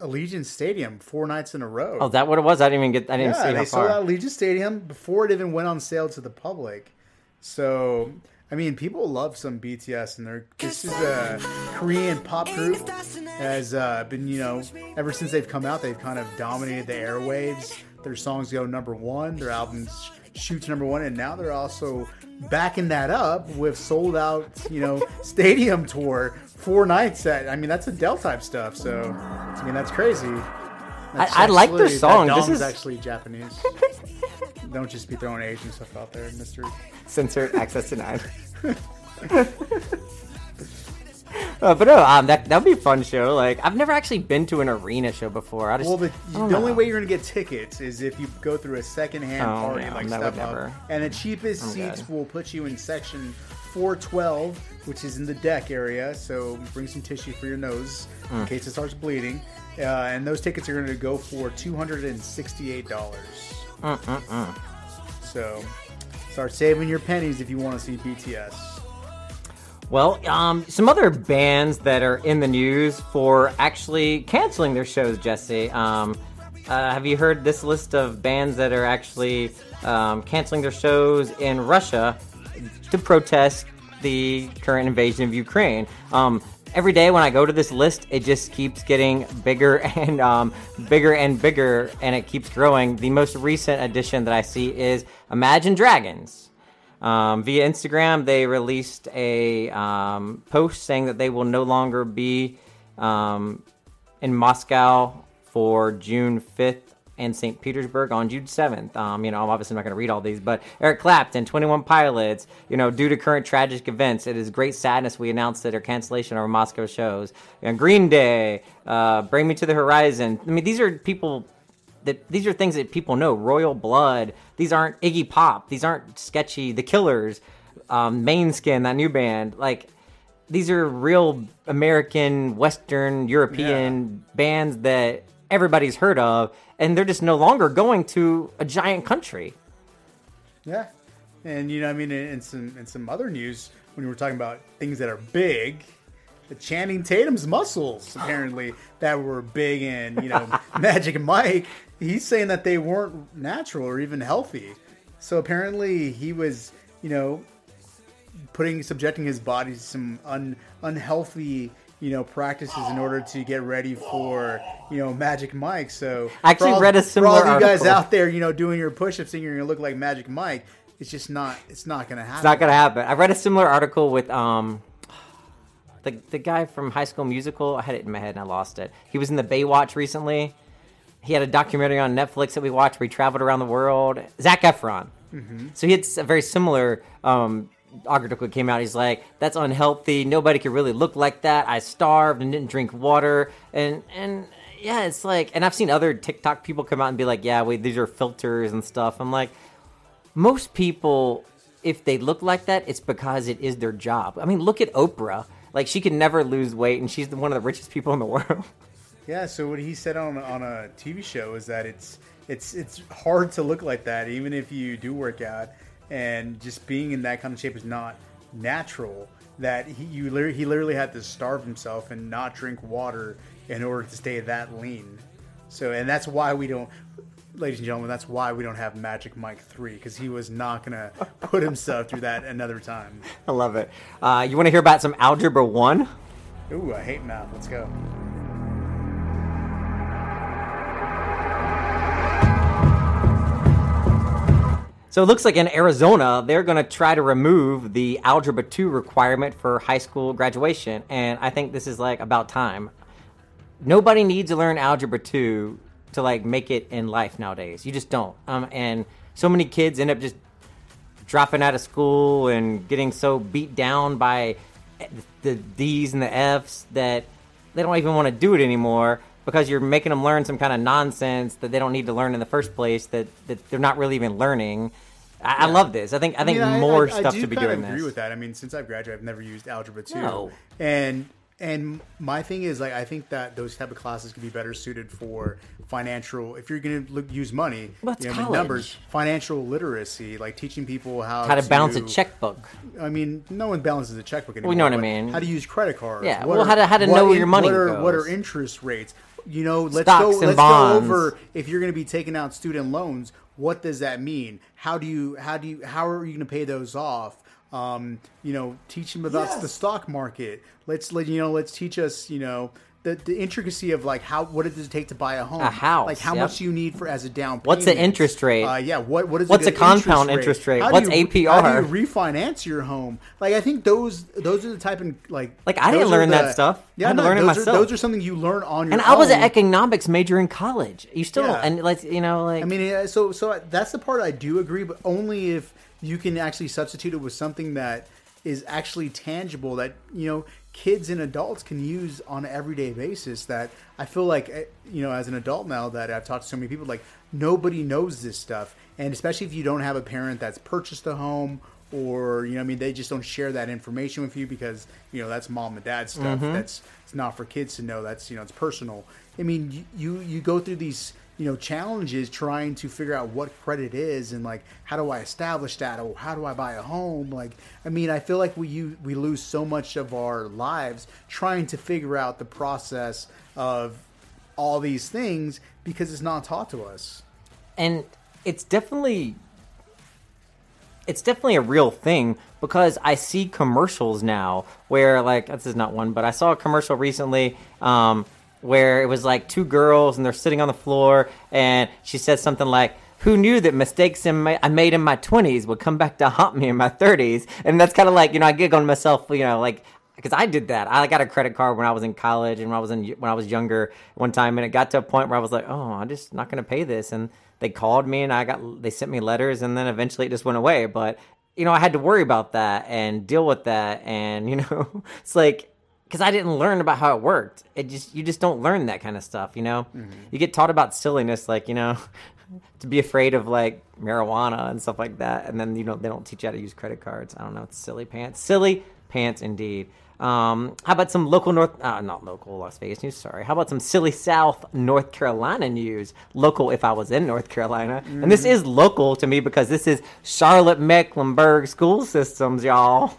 Allegiant Stadium 4 nights in a row. Oh, that what it was? I didn't see how far. They sold out Allegiant Stadium before it even went on sale to the public. So, I mean, people love some BTS, and this is a Korean pop group has been, you know, ever since they've come out, they've kind of dominated the airwaves. Their songs go number one, their albums shoot to number one, and now they're also backing that up with sold out, you know, stadium tour 4 nights. That's Adele type stuff. So, that's crazy. I like their song. This is actually Japanese. Don't just be throwing Asian stuff out there, Mr. Censored access denied. That'd be a fun show. Like, I've never actually been to an arena show before. The only way you're gonna get tickets is if you go through a secondhand party, no, like stuff up. And the cheapest seats will put you in section 412, which is in the deck area. So bring some tissue for your nose in case it starts bleeding. And those tickets are gonna go for $268. So start saving your pennies if you want to see BTS. Well, some other bands that are in the news for actually canceling their shows, Jesse. Have you heard this list of bands that are actually canceling their shows in Russia to protest the current invasion of Ukraine? Every day when I go to this list, it just keeps getting bigger and bigger and bigger, and it keeps growing. The most recent addition that I see is Imagine Dragons. Via Instagram, they released a post saying that they will no longer be in Moscow for June 5th and St. Petersburg on June 7th. I'm obviously not going to read all these, but Eric Clapton, 21 Pilots, due to current tragic events, it is great sadness we announced that our cancellation of our Moscow shows. And Green Day, Bring Me to the Horizon. I mean, these are things that people know. Royal Blood. These aren't Iggy Pop. These aren't sketchy. The Killers, Mainskin, that new band. Like, these are real American, Western, European bands that everybody's heard of, and they're just no longer going to a giant country. Yeah. And in some other news, when we were talking about things that are big, the Channing Tatum's muscles apparently that were big in Magic Mike, he's saying that they weren't natural or even healthy. So apparently he was subjecting his body to some unhealthy practices in order to get ready for, Magic Mike. So I actually read a similar article. For all you guys out there, doing your push-ups and you're going to look like Magic Mike, it's not going to happen. It's not going to happen. I read a similar article with the guy from High School Musical. I had it in my head and I lost it. He was in the Baywatch recently. He had a documentary on Netflix that we watched where he traveled around the world. Zac Efron. Mm-hmm. So he had a very similar article came out. He's like, that's unhealthy, nobody could really look like that, I starved and didn't drink water, and yeah, it's like, and I've seen other TikTok people come out and be like, yeah, wait, these are filters and stuff. I'm like, most people, if they look like that, it's because it is their job. I mean, look at Oprah. Like, she could never lose weight, and she's one of the richest people in the world. Yeah, so what he said on a TV show is that it's hard to look like that, even if you do work out. And just being in that kind of shape is not natural. That he literally had to starve himself and not drink water in order to stay that lean. So, and that's why we don't, ladies and gentlemen, that's why we don't have Magic Mike 3, because he was not going to put himself through that another time. I love it. You want to hear about some Algebra 1? Ooh, I hate math. Let's go. So it looks like in Arizona, they're going to try to remove the Algebra 2 requirement for high school graduation. And I think this is, like, about time. Nobody needs to learn Algebra 2 to, like, make it in life nowadays. You just don't. And so many kids end up just dropping out of school and getting so beat down by the D's and the F's that they don't even want to do it anymore, because you're making them learn some kind of nonsense that they don't need to learn in the first place, that they're not really even learning. I love this. I think more stuff should be doing this. I agree with that. I mean, since I've graduated, I've never used Algebra 2. No. And my thing is, like, I think that those type of classes could be better suited for financial, if you're going to use money, numbers, financial literacy, like teaching people how to balance a checkbook. I mean, no one balances a checkbook anymore. Well, you know what I mean? How to use credit cards. Yeah. How to know where your money goes. What are interest rates? Let's go over if you're going to be taking out student loans, what does that mean? How are you going to pay those off? Teach them about the stock market. Let's teach us, the intricacy of, like, what does it take to buy a home? A house. Like, how much you need for as a down payment. What's the interest rate? What's a compound interest rate? What's APR? How do you refinance your home? Like, I think those are the type of, like I didn't learn that stuff. Yeah, I had to learn it myself. Those are something you learn on your own. And I was an economics major in college. You still don't, and so that's the part I do agree, but only if you can actually substitute it with something that is actually tangible that, kids and adults can use on an everyday basis. That I feel like, as an adult now that I've talked to so many people, like, nobody knows this stuff. And especially if you don't have a parent that's purchased a home or, they just don't share that information with you because, that's mom and dad stuff. Mm-hmm. It's not for kids to know. That's, it's personal. I mean, you go through these you know, challenges trying to figure out what credit is and, like, how do I establish that? Or how do I buy a home? Like, I mean, I feel like we lose so much of our lives trying to figure out the process of all these things because it's not taught to us. And it's definitely a real thing, because I see commercials now where, like, this is not one, but I saw a commercial recently where it was like two girls and they're sitting on the floor, and she said something like, who knew that mistakes I made in my 20s would come back to haunt me in my 30s? And that's kind of like, you know, I giggle to myself, you know, like, because I did that. I got a credit card when I was in college and when I was younger one time, and it got to a point where I was like, oh, I'm just not going to pay this. And they called me and they sent me letters, and then eventually it just went away. But, you know, I had to worry about that and deal with that. And, you know, it's like, because I didn't learn about how it worked. You just don't learn that kind of stuff, you know? Mm-hmm. You get taught about silliness, like, you know, to be afraid of, like, marijuana and stuff like that. And then, you know, they don't teach you how to use credit cards. I don't know. It's silly pants. Silly pants indeed. How about some Las Vegas news, sorry. How about some silly South North Carolina news? Local, if I was in North Carolina. Mm. And this is local to me because this is Charlotte-Mecklenburg school systems, y'all.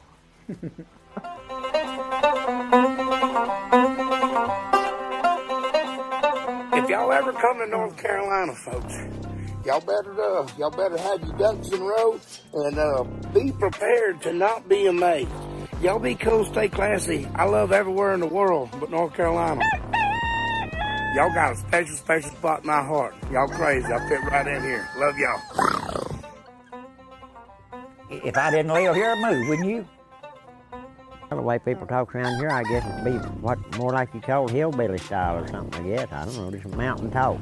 If y'all ever come to North Carolina, folks, y'all better have your ducks in a row and be prepared to not be amazed. Y'all be cool, stay classy. I love everywhere in the world but North Carolina. Y'all got a special, special spot in my heart. Y'all crazy. I fit right in here. Love y'all. If I didn't live here, I'd move, wouldn't you? The way people talk around here, I guess it'd be more like you call hillbilly style or something, I guess. I don't know, just mountain talk.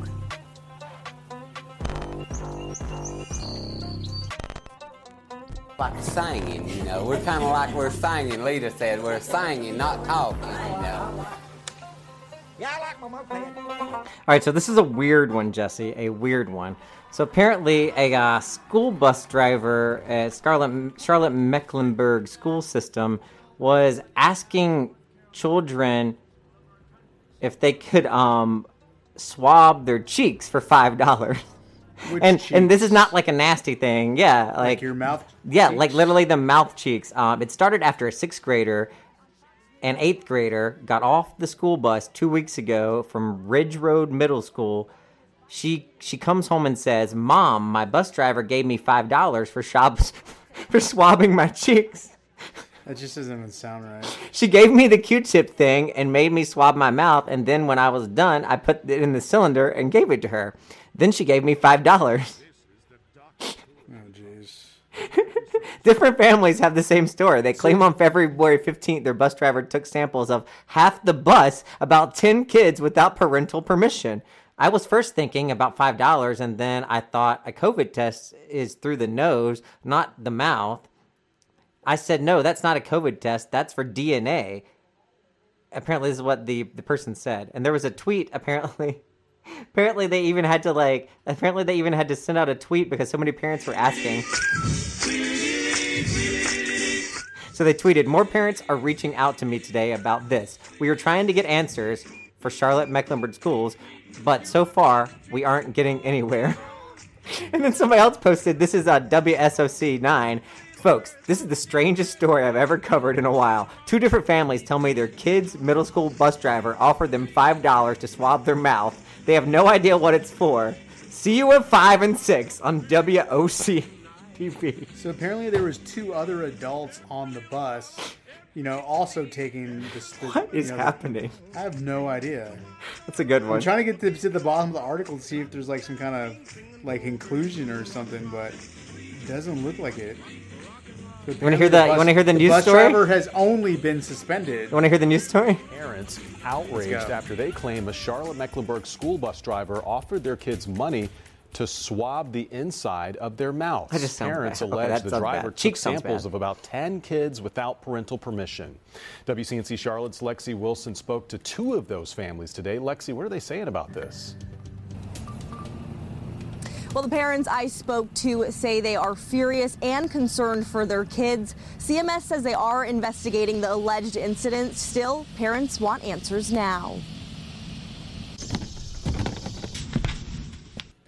Like singing, you know. We're kind of like we're singing, Lita said. We're singing, not talking, you know. Yeah, I like my moped. All right, so this is a weird one, Jesse, a weird one. So apparently a school bus driver at Charlotte-Mecklenburg school system was asking children if they could swab their cheeks for $5. And this is not like a nasty thing, yeah. Like your mouth? Yeah, cheeks? Like literally the mouth cheeks. It started after a 6th grader and 8th grader got off the school bus 2 weeks ago from Ridge Road Middle School. She comes home and says, Mom, my bus driver gave me $5 for swabbing my cheeks. That just doesn't even sound right. She gave me the Q-tip thing and made me swab my mouth, and then when I was done, I put it in the cylinder and gave it to her. Then she gave me $5. Oh, jeez. Different families have the same story. They claim on February 15th, their bus driver took samples of half the bus, about 10 kids, without parental permission. I was first thinking about $5, and then I thought a COVID test is through the nose, not the mouth. I said, no, that's not a COVID test. That's for DNA. Apparently, this is what the person said. And there was a tweet, apparently. Apparently they even had to send out a tweet because so many parents were asking. So they tweeted, more parents are reaching out to me today about this. We are trying to get answers for Charlotte-Mecklenburg schools, but so far we aren't getting anywhere. And then somebody else posted, this is WSOC 9. Folks, this is the strangest story I've ever covered in a while. Two different families tell me their kids' middle school bus driver offered them $5 to swab their mouth. They have no idea what it's for. See you at 5 and 6 on WOCTV. So apparently there was two other adults on the bus, you know, also taking this. What is happening? I have no idea. That's a good one. I'm trying to get to the bottom of the article to see if there's like some kind of like inclusion or something, but it doesn't look like it. You want to hear that? You want to hear the news story? The bus driver has only been suspended. You want to hear the news story? Parents outraged after they claim a Charlotte-Mecklenburg school bus driver offered their kids money to swab the inside of their mouths. Parents allege the driver took samples of about 10 kids without parental permission. WCNC Charlotte's Lexi Wilson spoke to two of those families today. Lexi, what are they saying about this? Well, the parents I spoke to say they are furious and concerned for their kids. CMS says they are investigating the alleged incident. Still, parents want answers now.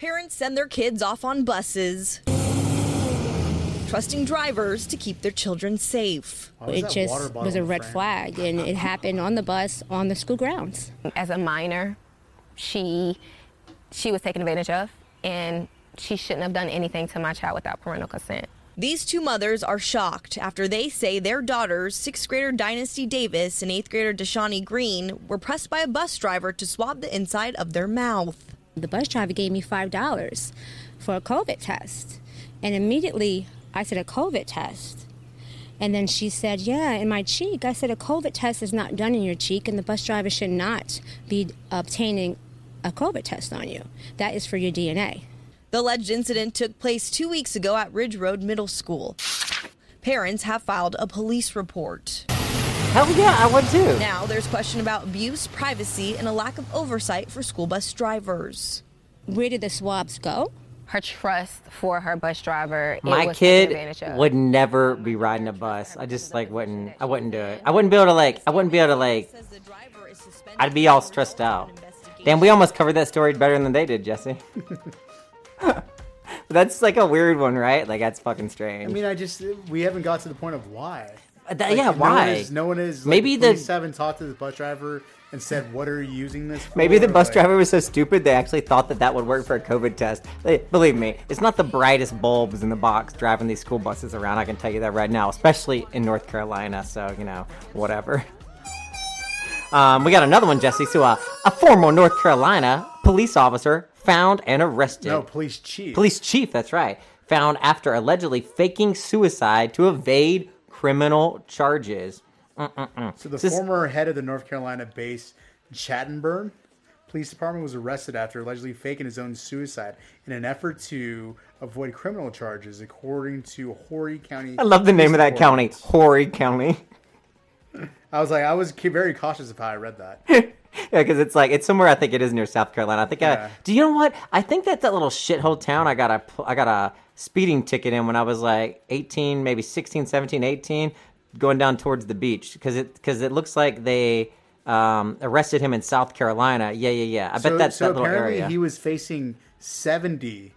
Parents send their kids off on buses, trusting drivers to keep their children safe. It just was a red flag, and it happened on the bus on the school grounds. As a minor, she was taken advantage of, and she shouldn't have done anything to my child without parental consent. These two mothers are shocked after they say their daughters, 6th grader Dynasty Davis and 8th grader Deshani Green, were pressed by a bus driver to swab the inside of their mouth. The bus driver gave me $5 for a COVID test, and immediately I said, a COVID test? And then she said, yeah, in my cheek. I said, a COVID test is not done in your cheek, and the bus driver should not be obtaining a COVID test on you. That is for your DNA. The alleged incident took place 2 weeks ago at Ridge Road Middle School. Parents have filed a police report. Hell yeah, I would too. Now there's question about abuse, privacy, and a lack of oversight for school bus drivers. Where did the swabs go? Her trust for her bus driver. My kid would never be riding a bus. I just wouldn't do it. I wouldn't be able to. I'd be all stressed out. Damn, we almost covered that story better than they did, Jesse. That's like a weird one, right? Like, that's fucking strange. I mean, we haven't got to the point of why. Why? No one is. Maybe the police haven't talked to the bus driver and said, what are you using this for? Maybe the bus driver was so stupid they actually thought that would work for a COVID test. Believe me, it's not the brightest bulbs in the box driving these school buses around. I can tell you that right now, especially in North Carolina. So, you know, whatever. We got another one, Jesse. So a former North Carolina police officer found and arrested. No, police chief. Police chief, that's right. Found after allegedly faking suicide to evade criminal charges. So the former head of the North Carolina-based Chattanburg Police Department was arrested after allegedly faking his own suicide in an effort to avoid criminal charges, according to Horry County. I love the name of that county, Horry County. I was very cautious if I read that. Yeah, because it's somewhere. I think it is near South Carolina. Do you know what? I think that's that little shithole town. I got a speeding ticket in when I was like 18, maybe 16, 17, 18, going down towards the beach because it looks like they arrested him in South Carolina. Yeah. I bet that's that little area. So apparently he was facing 70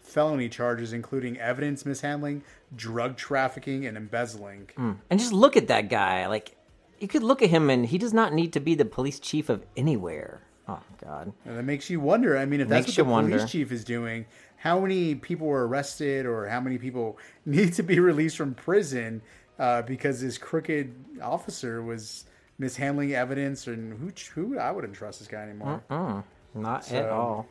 felony charges, including evidence mishandling, drug trafficking, and embezzling. And just look at that guy, like. You could look at him, and he does not need to be the police chief of anywhere. Oh, God. And that makes you wonder. I mean, if that's what the police chief is doing, how many people were arrested or how many people need to be released from prison because this crooked officer was mishandling evidence? And who I wouldn't trust this guy anymore. Not at all.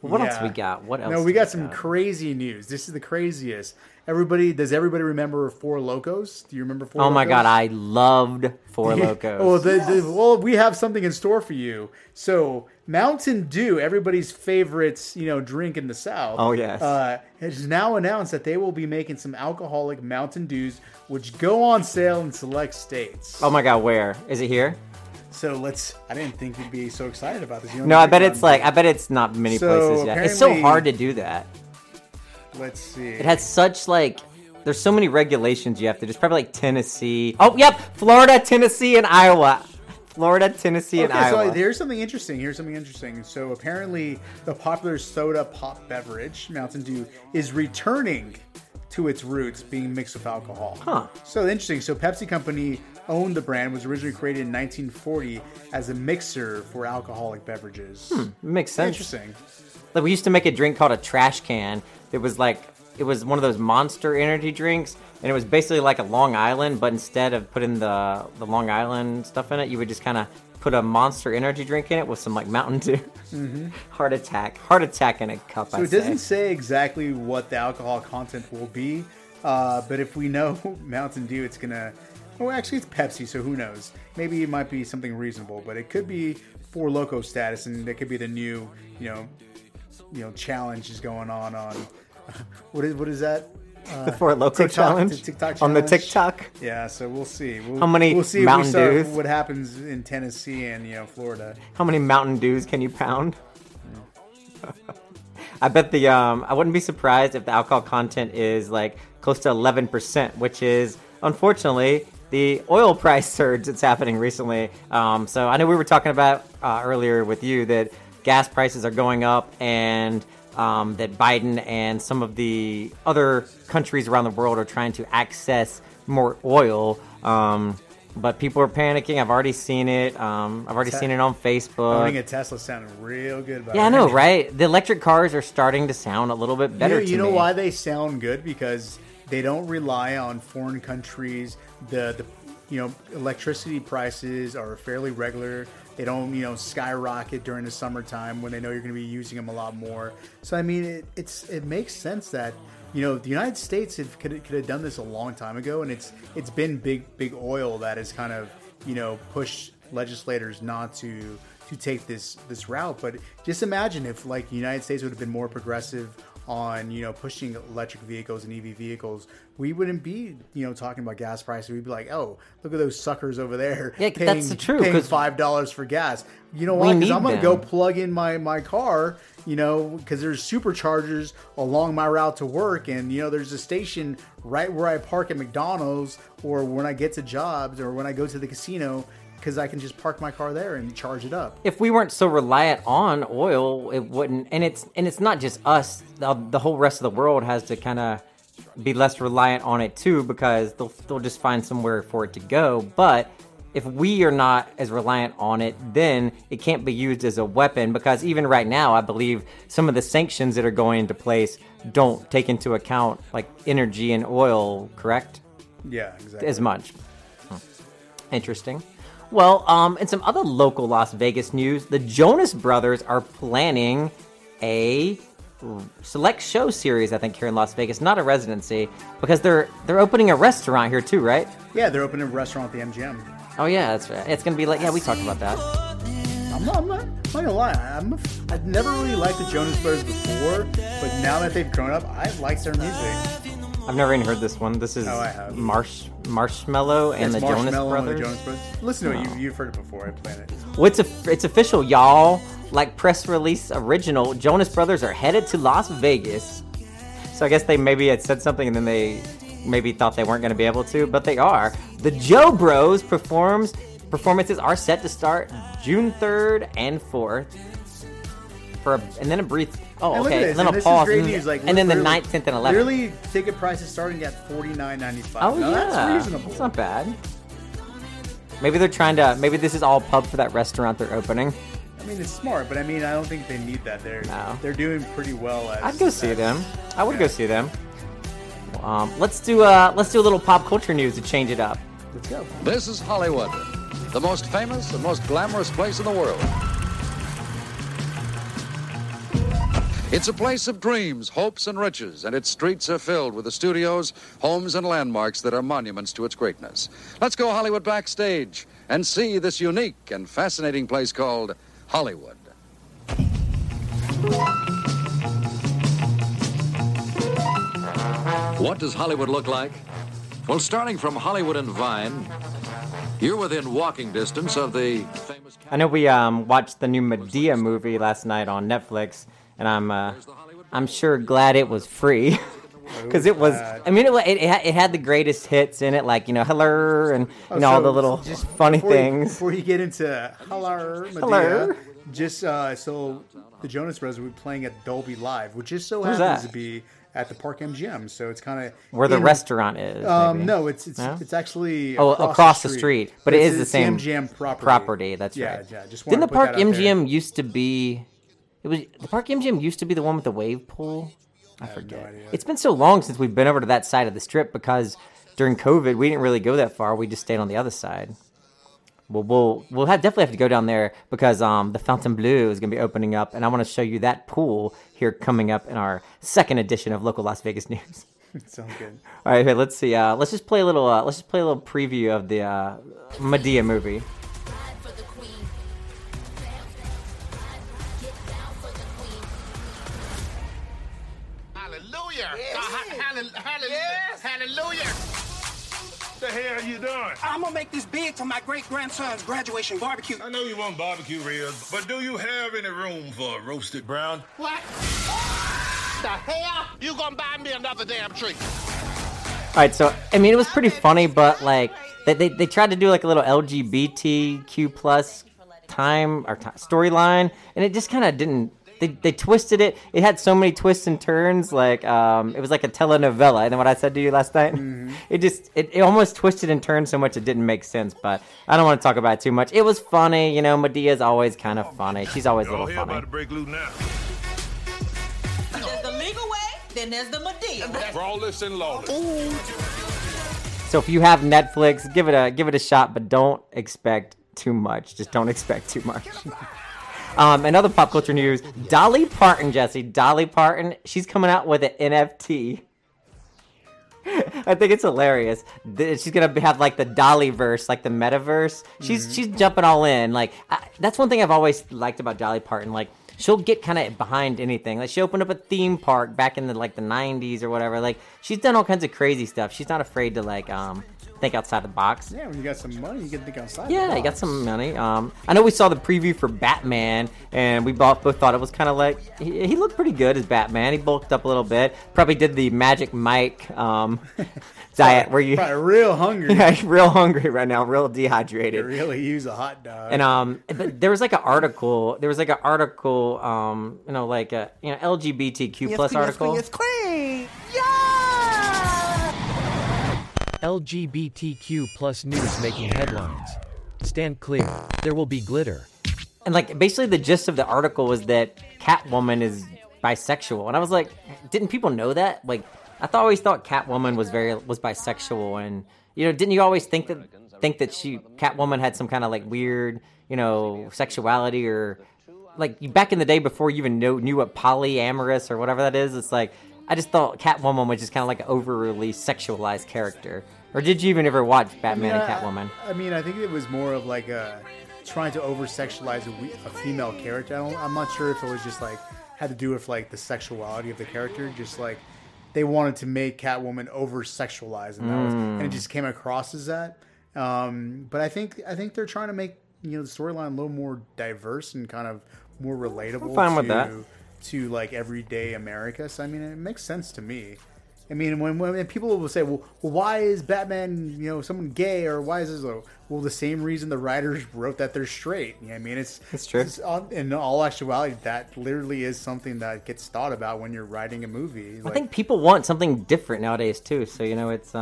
What else we got? What else? No, we got some crazy news. This is the craziest. Does everybody remember Four Loko? Do you remember Four Loko? Oh my God, I loved Four Loko. Well, we have something in store for you. So Mountain Dew, everybody's favorite, drink in the South. Oh yes, has now announced that they will be making some alcoholic Mountain Dews, which go on sale in select states. Oh my God, where is it here? So I didn't think you'd be so excited about this. I bet it's not many places yet. It's so hard to do that. Let's see. It has such there's so many regulations you have to. There's probably Tennessee. Oh, yep. Florida, Tennessee, and Iowa. Okay, so here's something interesting. So apparently the popular soda pop beverage, Mountain Dew, is returning to its roots being mixed with alcohol. Huh. So interesting. So Pepsi Company owned the brand, was originally created in 1940 as a mixer for alcoholic beverages. Makes sense. Interesting. Like, we used to make a drink called a trash can. It was one of those Monster energy drinks, and it was basically like a Long Island, but instead of putting the Long Island stuff in it, you would just kind of put a Monster energy drink in it with some Mountain Dew. Mm-hmm. Heart attack in a cup. So doesn't say exactly what the alcohol content will be, but if we know Mountain Dew, it's gonna. Oh, actually, it's Pepsi, so who knows? Maybe it might be something reasonable, but it could be Four Loko status, and that could be the new, challenge is going on. What is that? The Four Loko TikTok challenge on the TikTok. Yeah, so we'll see. We'll see Mountain Dews? What happens in Tennessee and Florida? How many Mountain Dews can you pound? I bet I wouldn't be surprised if the alcohol content is close to 11%, which is unfortunately the oil price surge that's happening recently. So I know we were talking about earlier with you that gas prices are going up, and that Biden and some of the other countries around the world are trying to access more oil. But people are panicking. I've already seen it. I've already seen it on Facebook. Owning a Tesla sounded real good. Yeah, I know, right? The electric cars are starting to sound a little bit better to me. You know why they sound good? Because they don't rely on foreign countries. The you know, electricity prices are fairly regular. They don't, you know, skyrocket during the summertime when they know you're going to be using them a lot more. So, I mean, it makes sense that, you know, the United States could have done this a long time ago, and it's been big oil that has kind of, you know, pushed legislators not to take this route. But just imagine if, like, the United States would have been more progressive on, you know, pushing electric vehicles and EV vehicles, we wouldn't be, you know, talking about gas prices. We'd be like, oh, look at those suckers over there. Yeah, that's the truth. Paying $5 for gas. You know what? Because I'm going to go plug in my car, you know, because there's superchargers along my route to work. And, you know, there's a station right where I park at McDonald's or when I get to jobs or when I go to the casino, because I can just park my car there and charge it up. If we weren't so reliant on oil, it wouldn't. And it's not just us. The whole rest of the world has to kind of be less reliant on it too, because they'll just find somewhere for it to go. But if we are not as reliant on it, then it can't be used as a weapon, because even right now, I believe some of the sanctions that are going into place don't take into account like energy and oil, correct? Yeah, exactly. As much. Interesting. Well, in some other local Las Vegas news, the Jonas Brothers are planning a select show series, I think, here in Las Vegas, not a residency, because they're opening a restaurant here too, right? Yeah, they're opening a restaurant at the MGM. Oh yeah, that's right. It's gonna be like, yeah, we talked about that. I'm not gonna lie. I've never really liked the Jonas Brothers before, but now that they've grown up, I've liked their music. I've never even heard this one. This is Marshmallow and the Jonas Brothers. Listen to it. You've heard it before. I played it. Well, it's official, y'all. Like press release original, Jonas Brothers are headed to Las Vegas. So I guess they maybe had said something and then they maybe thought they weren't going to be able to, but they are. The Joe Bros performances are set to start June 3rd and 4th. And then a brief... Oh, and okay. And then a pause. And then the 9th, 10th, and 11th. Really, ticket prices starting at $49.95. Oh, yeah. That's reasonable. It's not bad. Maybe they're trying to... Maybe this is all pub for that restaurant they're opening. I mean, it's smart, but I mean, I don't think they need that. They're doing pretty well. I'd go see them. I would go see them. Let's do a little pop culture news to change it up. Let's go. This is Hollywood, the most famous and most glamorous place in the world. It's a place of dreams, hopes, and riches, and its streets are filled with the studios, homes, and landmarks that are monuments to its greatness. Let's go Hollywood backstage and see this unique and fascinating place called Hollywood. What does Hollywood look like? Well, starting from Hollywood and Vine, you're within walking distance of the famous... I know we watched the new Medea movie last night on Netflix, and I'm sure glad it was free, because it was. I mean, it had the greatest hits in it, like, you know, hello, and you know, all the little just funny things. Before you get into hello, just so the Jonas Brothers will be playing at Dolby Live, which just so happens to be at the Park MGM. So it's kind of where the restaurant is. No, it's actually across the street, but it is the same MGM property. That's right. Yeah, just didn't the Park MGM used to be? It was the Park MGM used to be the one with the wave pool. I forget. No idea. It's been so long since we've been over to that side of the strip, because during COVID we didn't really go that far. We just stayed on the other side. Well, we'll definitely have to go down there, because the Fontainebleau is going to be opening up, and I want to show you that pool here coming up in our second edition of Local Las Vegas News. Sounds good. All right, here, let's see. Let's just play a little preview of the Medea movie. Hallelujah! What the hell are you doing? I'm gonna make this big for my great-grandson's graduation barbecue. I know you want barbecue ribs, but do you have any room for a roasted brown? What? The hell? You gonna buy me another damn treat? All right, so, I mean, it was pretty funny, but, like, they tried to do, like, a little LGBTQ plus storyline, and it just kind of didn't. They twisted it. It had so many twists and turns. Like it was like a telenovela. And then what I said to you last night, it almost twisted and turned so much it didn't make sense. But I don't want to talk about it too much. It was funny, you know. Medea's always kind of funny. She's always a little funny. About to break loose now. There's the legal way, then there's the Medea. Lawless and lawless. So if you have Netflix, give it a shot, but don't expect too much. Just don't expect too much. And other pop culture news, Dolly Parton, Jesse. Dolly Parton, she's coming out with an NFT. I think it's hilarious. She's going to have like the Dollyverse, like the metaverse. She's jumping all in. Like that's one thing I've always liked about Dolly Parton. Like she'll get kind of behind anything. Like she opened up a theme park back in the 90s or whatever. Like she's done all kinds of crazy stuff. She's not afraid to think outside the box. Yeah, when you got some money, you can think outside the box. Yeah, you got some money. I know we saw the preview for Batman, and we both thought it was kind of like, he looked pretty good as Batman. He bulked up a little bit. Probably did the Magic Mike diet where you... Probably real hungry. Yeah, real hungry right now, real dehydrated. You really use a hot dog. And but there was like an article, LGBTQ yes, plus yes, article. Yes, queen. LGBTQ plus news making headlines. Stand clear. There will be glitter. And basically the gist of the article was that Catwoman is bisexual. And I was like, didn't people know that? Like, I always thought Catwoman was bisexual. And, you know, didn't you always think that Catwoman had some kind of weird, you know, sexuality or back in the day before you even knew what polyamorous or whatever that is. It's like, I just thought Catwoman was just kind of like an overly sexualized character. Or did you even ever watch Batman and Catwoman? I think it was more of trying to over-sexualize a female character. I'm not sure if it was just had to do with the sexuality of the character. Just they wanted to make Catwoman over-sexualized, and and it just came across as that. But I think they're trying to make the storyline a little more diverse and kind of more relatable. I'm fine with that. To everyday America. So it makes sense to me. When people will say, well, why is Batman someone gay, or why is this the same reason the writers wrote that they're straight? It's true. It's, in all actuality, that literally is something that gets thought about when you're writing a movie. I think people want something different nowadays too. So it's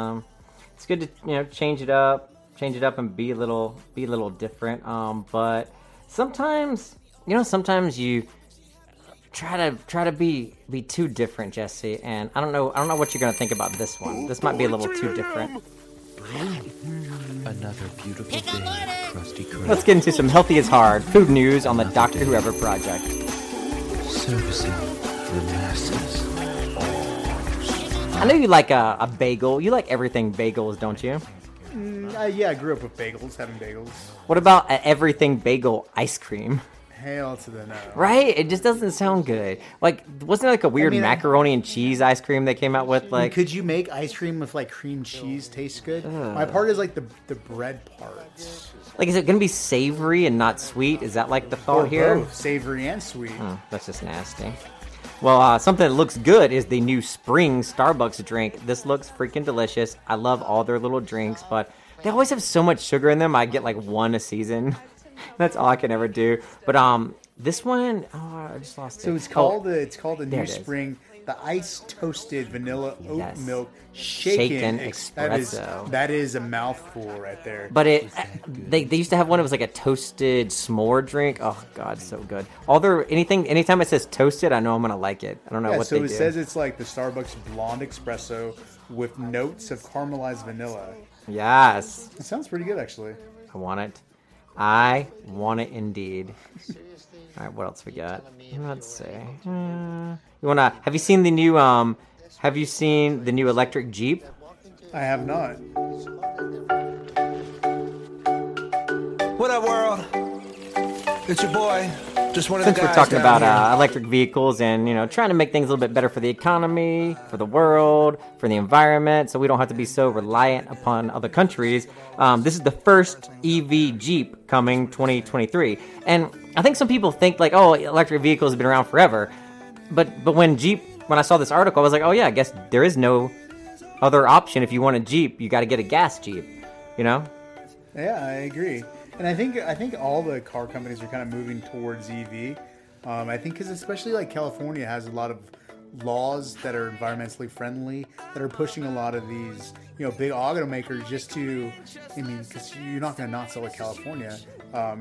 good to change it up and be a little different. But sometimes you. Try to be too different, Jesse. And I don't know what you're gonna think about this one. This might be a little too different. Another beautiful day, Krusty Krab. Let's get into some healthy is hard food news on the Doctor Whoever Project. Servicing the masses. I know you like a bagel. You like everything bagels, don't you? Yeah, I grew up with bagels, having bagels. What about an everything bagel ice cream? Hail to the no. Right? It just doesn't sound good. Wasn't there a weird macaroni and cheese ice cream they came out with? Could you make ice cream with cream cheese taste good? My part is the bread parts. Is it going to be savory and not sweet? Is that the thought here? Both savory and sweet. Oh, that's just nasty. Well, something that looks good is the new spring Starbucks drink. This looks freaking delicious. I love all their little drinks, but they always have so much sugar in them. I get one a season. That's all I can ever do. But this one, I just lost it. So it's called the New Spring, the Ice Toasted Vanilla Oat Milk Shaken Espresso. That is a mouthful right there. But they used to have one. It was a toasted s'more drink. Oh God, so good. Anytime it says toasted, I know I'm gonna like it. I don't know what they do. So it says it's the Starbucks Blonde Espresso with notes of caramelized vanilla. Yes. It sounds pretty good actually. I want it indeed. All right, what else we got? Let's see. Have you seen the new electric Jeep? I have not. What up, world? It's your boy. Just one of the guys. Since we're talking about electric vehicles and trying to make things a little bit better for the economy, for the world, for the environment, so we don't have to be so reliant upon other countries. This is the first EV Jeep coming 2023, and I think some people think electric vehicles have been around forever, but when I saw this article, I was like, oh yeah, I guess there is no other option. If you want a Jeep, you got to get a gas Jeep. Yeah, I agree. And I think all the car companies are kind of moving towards EV. I think because especially like California has a lot of laws that are environmentally friendly that are pushing a lot of these, you know, big automakers just to, I mean, because you're not going to not sell in California,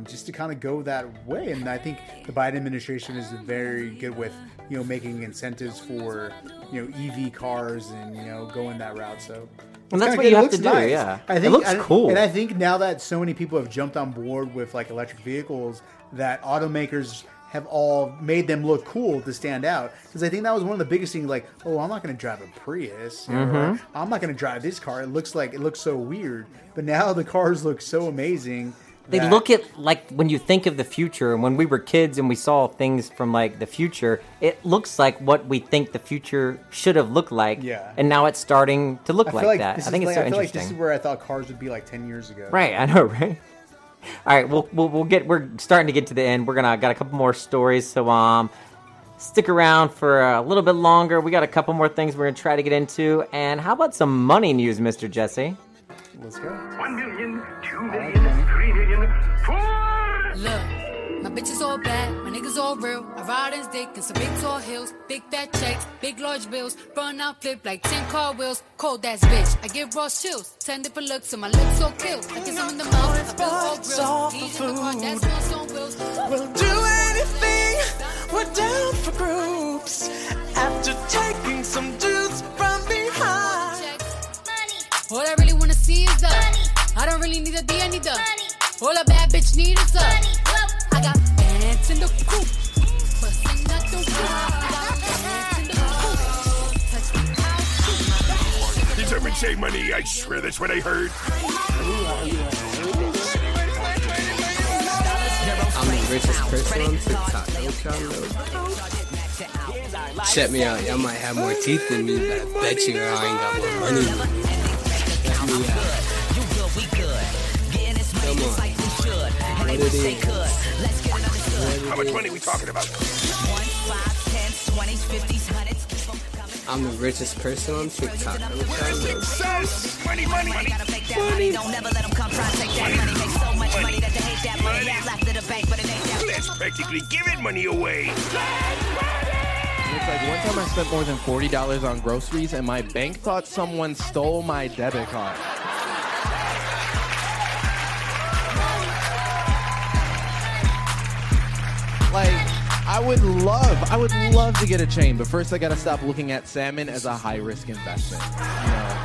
just to kind of go that way. And I think the Biden administration is very good with, you know, making incentives for, you know, EV cars and, you know, going that route. So. And that's what you have to do, nice. Yeah. I think, it looks cool. And I think now that so many people have jumped on board with, like, electric vehicles, that automakers have all made them look cool to stand out. Because I think that was one of the biggest things, like, oh, I'm not going to drive a Prius. Mm-hmm. Or, I'm not going to drive this car. It looks so weird. But now the cars look so amazing. They look at, like, when you think of the future, and when we were kids and we saw things from, like, the future, it looks like what we think the future should have looked like. Yeah. And now it's starting to look like that. I think it's so interesting. I feel like this is where I thought cars would be, like, 10 years ago. Right, I know, right? All right, we're starting to get to the end. Got a couple more stories, so stick around for a little bit longer. We got a couple more things we're going to try to get into. And how about some money news, Mr. Jesse? Let's go. 1 million, 2 million, 3 million, 4! Look, my bitch is all bad, my niggas all real. I ride and stick in some big tall hills, big fat checks, big large bills. Run out, flip like 10 car wheels. Cold ass bitch, I give raw chills. 10 different looks and my lips so kill. I kiss them in the mouth, I feel all grills. Eat in the car, that's what's on wheels. We'll do anything, we're down for groups. After taking some dudes from behind. All I really wanna see is the money. I don't really need a D, I need the money. All a bad bitch need is the money. I got pants in the coop, bustin' out the roof. I got pants in the coop, touch me out too. You told me to say money, I swear that's what I heard. I'm the richest person on TikTok. Check me out, y'all might have more teeth than me, but I bet you I ain't got more money than me. Yeah. Good. You good, we good. Getting this money just like we should. And they wish they could. Let's get it understood. How much money we talking about? 1, 5, 10, 20s, 50s, 100s. I'm the richest person on TikTok. Money. Gotta make that money. Don't never let them come try to take that money. Make so much money that they hate that money. That's left to the bank, but it ain't that. Let's practically giving money away. It's like one time I spent more than $40 on groceries and my bank thought someone stole my debit card. Like, I would love to get a chain, but first I gotta stop looking at salmon as a high-risk investment. You know?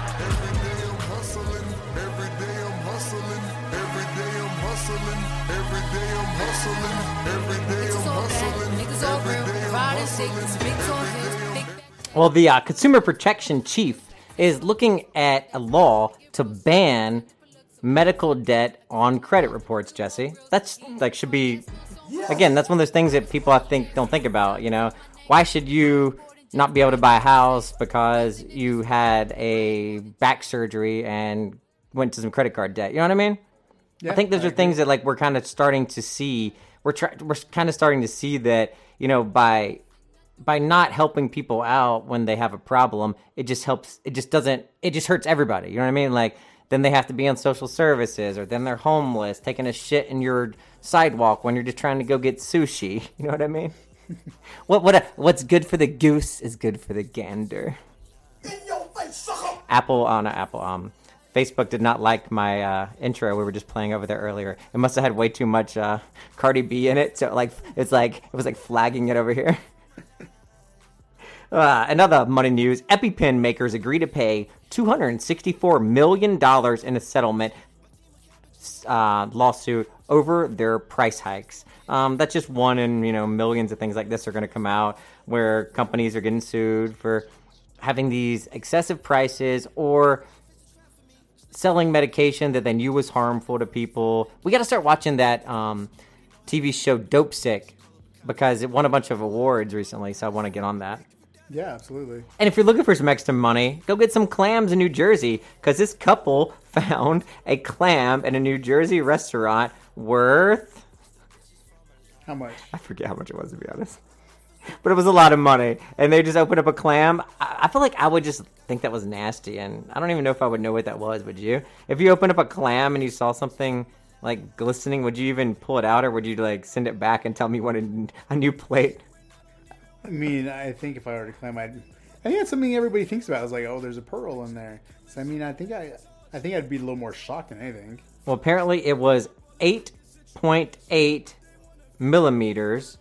Well, the Consumer Protection Chief is looking at a law to ban medical debt on credit reports, Jesse. That's like should be, again, that's one of those things that people I think don't think about, you know. Why should you not be able to buy a house because you had a back surgery and went to some credit card debt? You know what I mean? Yeah, I think those are things that like we're kind of starting to see. We're kind of starting to see that, you know, by not helping people out when they have a problem, it just hurts everybody. You know what I mean? Like then they have to be on social services or then they're homeless, taking a shit in your sidewalk when you're just trying to go get sushi. You know what I mean? What's good for the goose is good for the gander. In your face, sucker. Facebook did not like my intro we were just playing over there earlier. It must have had way too much Cardi B in it, so it was flagging it over here. Another money news: EpiPen makers agree to pay $264 million in a settlement lawsuit over their price hikes. That's just one in millions of things like this are going to come out where companies are getting sued for having these excessive prices or selling medication that they knew was harmful to people. We got to start watching that TV show Dope Sick because it won a bunch of awards recently, so I want to get on that. Yeah, absolutely. And if you're looking for some extra money, go get some clams in New Jersey because this couple found a clam in a New Jersey restaurant worth... How much? I forget how much it was, to be honest. But it was a lot of money. And they just opened up a clam. I feel like I would just think that was nasty. And I don't even know if I would know what that was, would you? If you opened up a clam and you saw something like glistening? Would you even pull it out, or would you like send it back and tell me what a new plate? I mean, I think if I were to claim, I think that's something everybody thinks about. It's like, oh, there's a pearl in there. So I mean, I think I'd be a little more shocked than anything. Well, apparently it was 8.8 millimeters,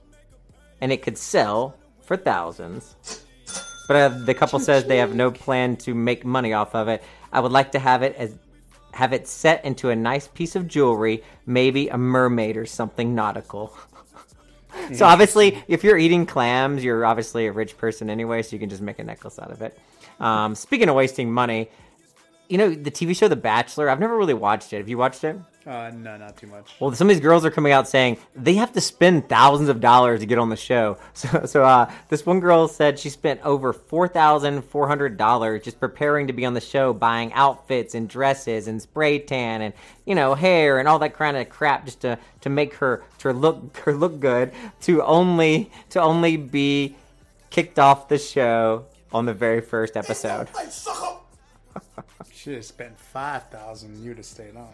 and it could sell for thousands. But the couple says they have no plan to make money off of it. I would like to have it set into a nice piece of jewelry, maybe a mermaid or something nautical. So obviously, if you're eating clams, you're obviously a rich person anyway, so you can just make a necklace out of it. Speaking of wasting money, you know, the TV show The Bachelor, I've never really watched it. Have you watched it? No, not too much. Well, some of these girls are coming out saying they have to spend thousands of dollars to get on the show. So this one girl said she spent over $4,400 just preparing to be on the show, buying outfits and dresses and spray tan and, you know, hair and all that kind of crap just to make her look good, to only be kicked off the show on the very first episode. Should have spent $5,000. You'd have stayed on.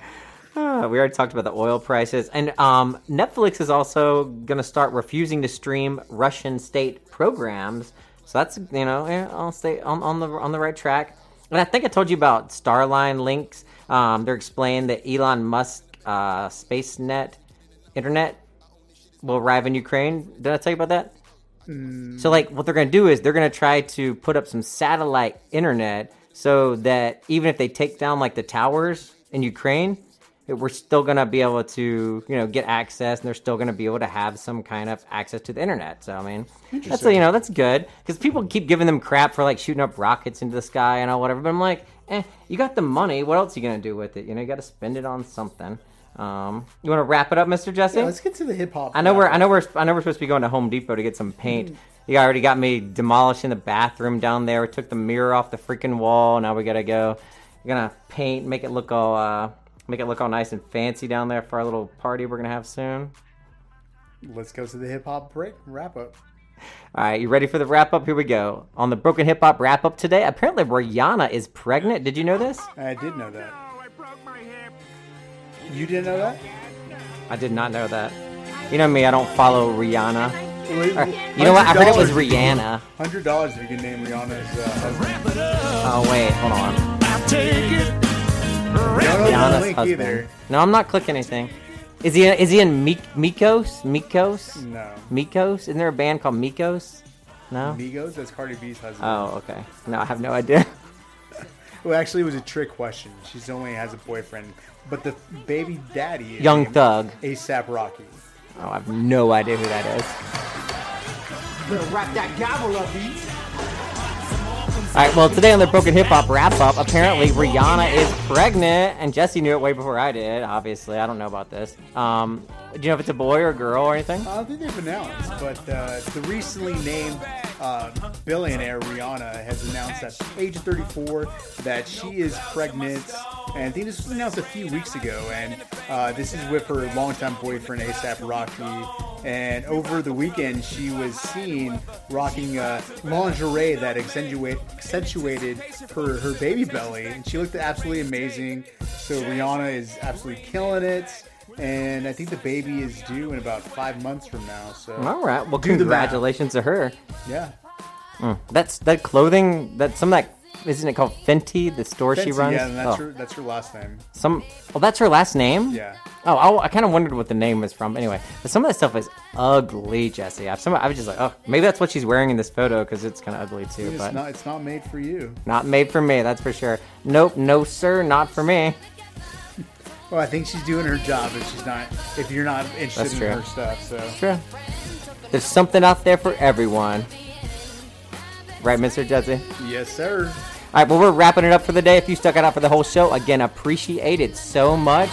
We already talked about the oil prices. And Netflix is also going to start refusing to stream Russian state programs. So that's, you know, I'll stay on the right track. And I think I told you about Starline links. They're explaining that Elon Musk SpaceNet internet will arrive in Ukraine. Did I tell you about that? So, like, what they're going to do is they're going to try to put up some satellite internet so that even if they take down, like, the towers in Ukraine, we're still going to be able to, you know, get access, and they're still going to be able to have some kind of access to the internet. So, I mean, that's, you know, that's good, because people keep giving them crap for, like, shooting up rockets into the sky and all whatever. But I'm like, you got the money. What else are you going to do with it? You know, you got to spend it on something. You want to wrap it up, Mr. Jesse? Yeah, let's get to the hip hop. I know we're supposed to be going to Home Depot to get some paint. You already got me demolishing the bathroom down there. We took the mirror off the freaking wall. Now we got to go. We're going to paint, make it look all, nice and fancy down there for our little party we're going to have soon. Let's go to the hip-hop break wrap-up. All right, you ready for the wrap-up? Here we go. On the Broken Hip-Hop wrap-up today, apparently Rihanna is pregnant. Did you know this? I did know that. No, I broke my hip. You didn't know that? I did not know that. You know me, I don't follow Rihanna. Wait, you know what? I heard it was Rihanna. $100 if you can name Rihanna's husband. Oh, wait, hold on. I'll take it. Rihanna's husband. Either. No, I'm not clicking anything. Is he in Migos? Migos? No. Migos? Isn't there a band called Migos? No. Migos? That's Cardi B's husband. Oh, okay. No, I have no idea. Well, actually, it was a trick question. She's only has a boyfriend, but the baby daddy is Young Thug, ASAP Rocky. Oh, I have no idea who that is. Better wrap that gavel up, All right, well, today on the Broken Hip Hop Wrap-Up, apparently Rihanna is pregnant, and Jesse knew it way before I did, obviously. I don't know about this. Do you know if it's a boy or a girl or anything? I think they've announced, but the recently named billionaire Rihanna has announced at age 34 that she is pregnant, and I think this was announced a few weeks ago, and this is with her longtime boyfriend, ASAP Rocky. And over the weekend, she was seen rocking lingerie that accentuated her baby belly. And she looked absolutely amazing. So Rihanna is absolutely killing it. And I think the baby is due in about 5 months from now. So all right. Well, congratulations to her. Yeah. That's that clothing, that some of that. Isn't it called Fenty, the store Fenty, she runs? Yeah, and that's her last name. That's her last name? Yeah. Oh, I kind of wondered what the name was from. Anyway, but some of that stuff is ugly, Jesse. I was just like, oh, maybe that's what she's wearing in this photo, because it's kind of ugly, too. It's, but it's not made for you. Not made for me, that's for sure. Nope, no, sir, not for me. Well, I think she's doing her job if you're not interested that's in true. Her stuff. So. That's true. There's something out there for everyone. Right, Mr. Jesse? Yes, sir. All right, well, we're wrapping it up for the day. If you stuck it out for the whole show, again, appreciate it so much.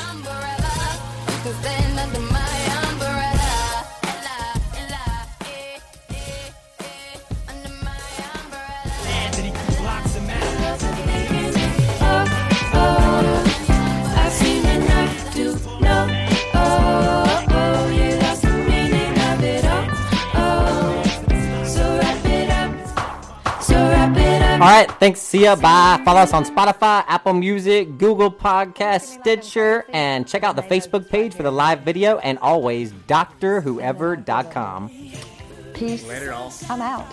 All right, thanks. See ya. Bye. Follow us on Spotify, Apple Music, Google Podcasts, Stitcher, and check out the Facebook page for the live video, and always DoctorWhoever.com. Peace. Later, all. I'm out.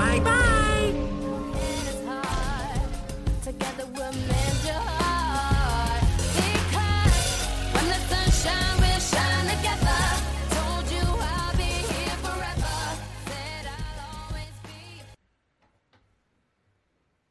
Okay. Bye.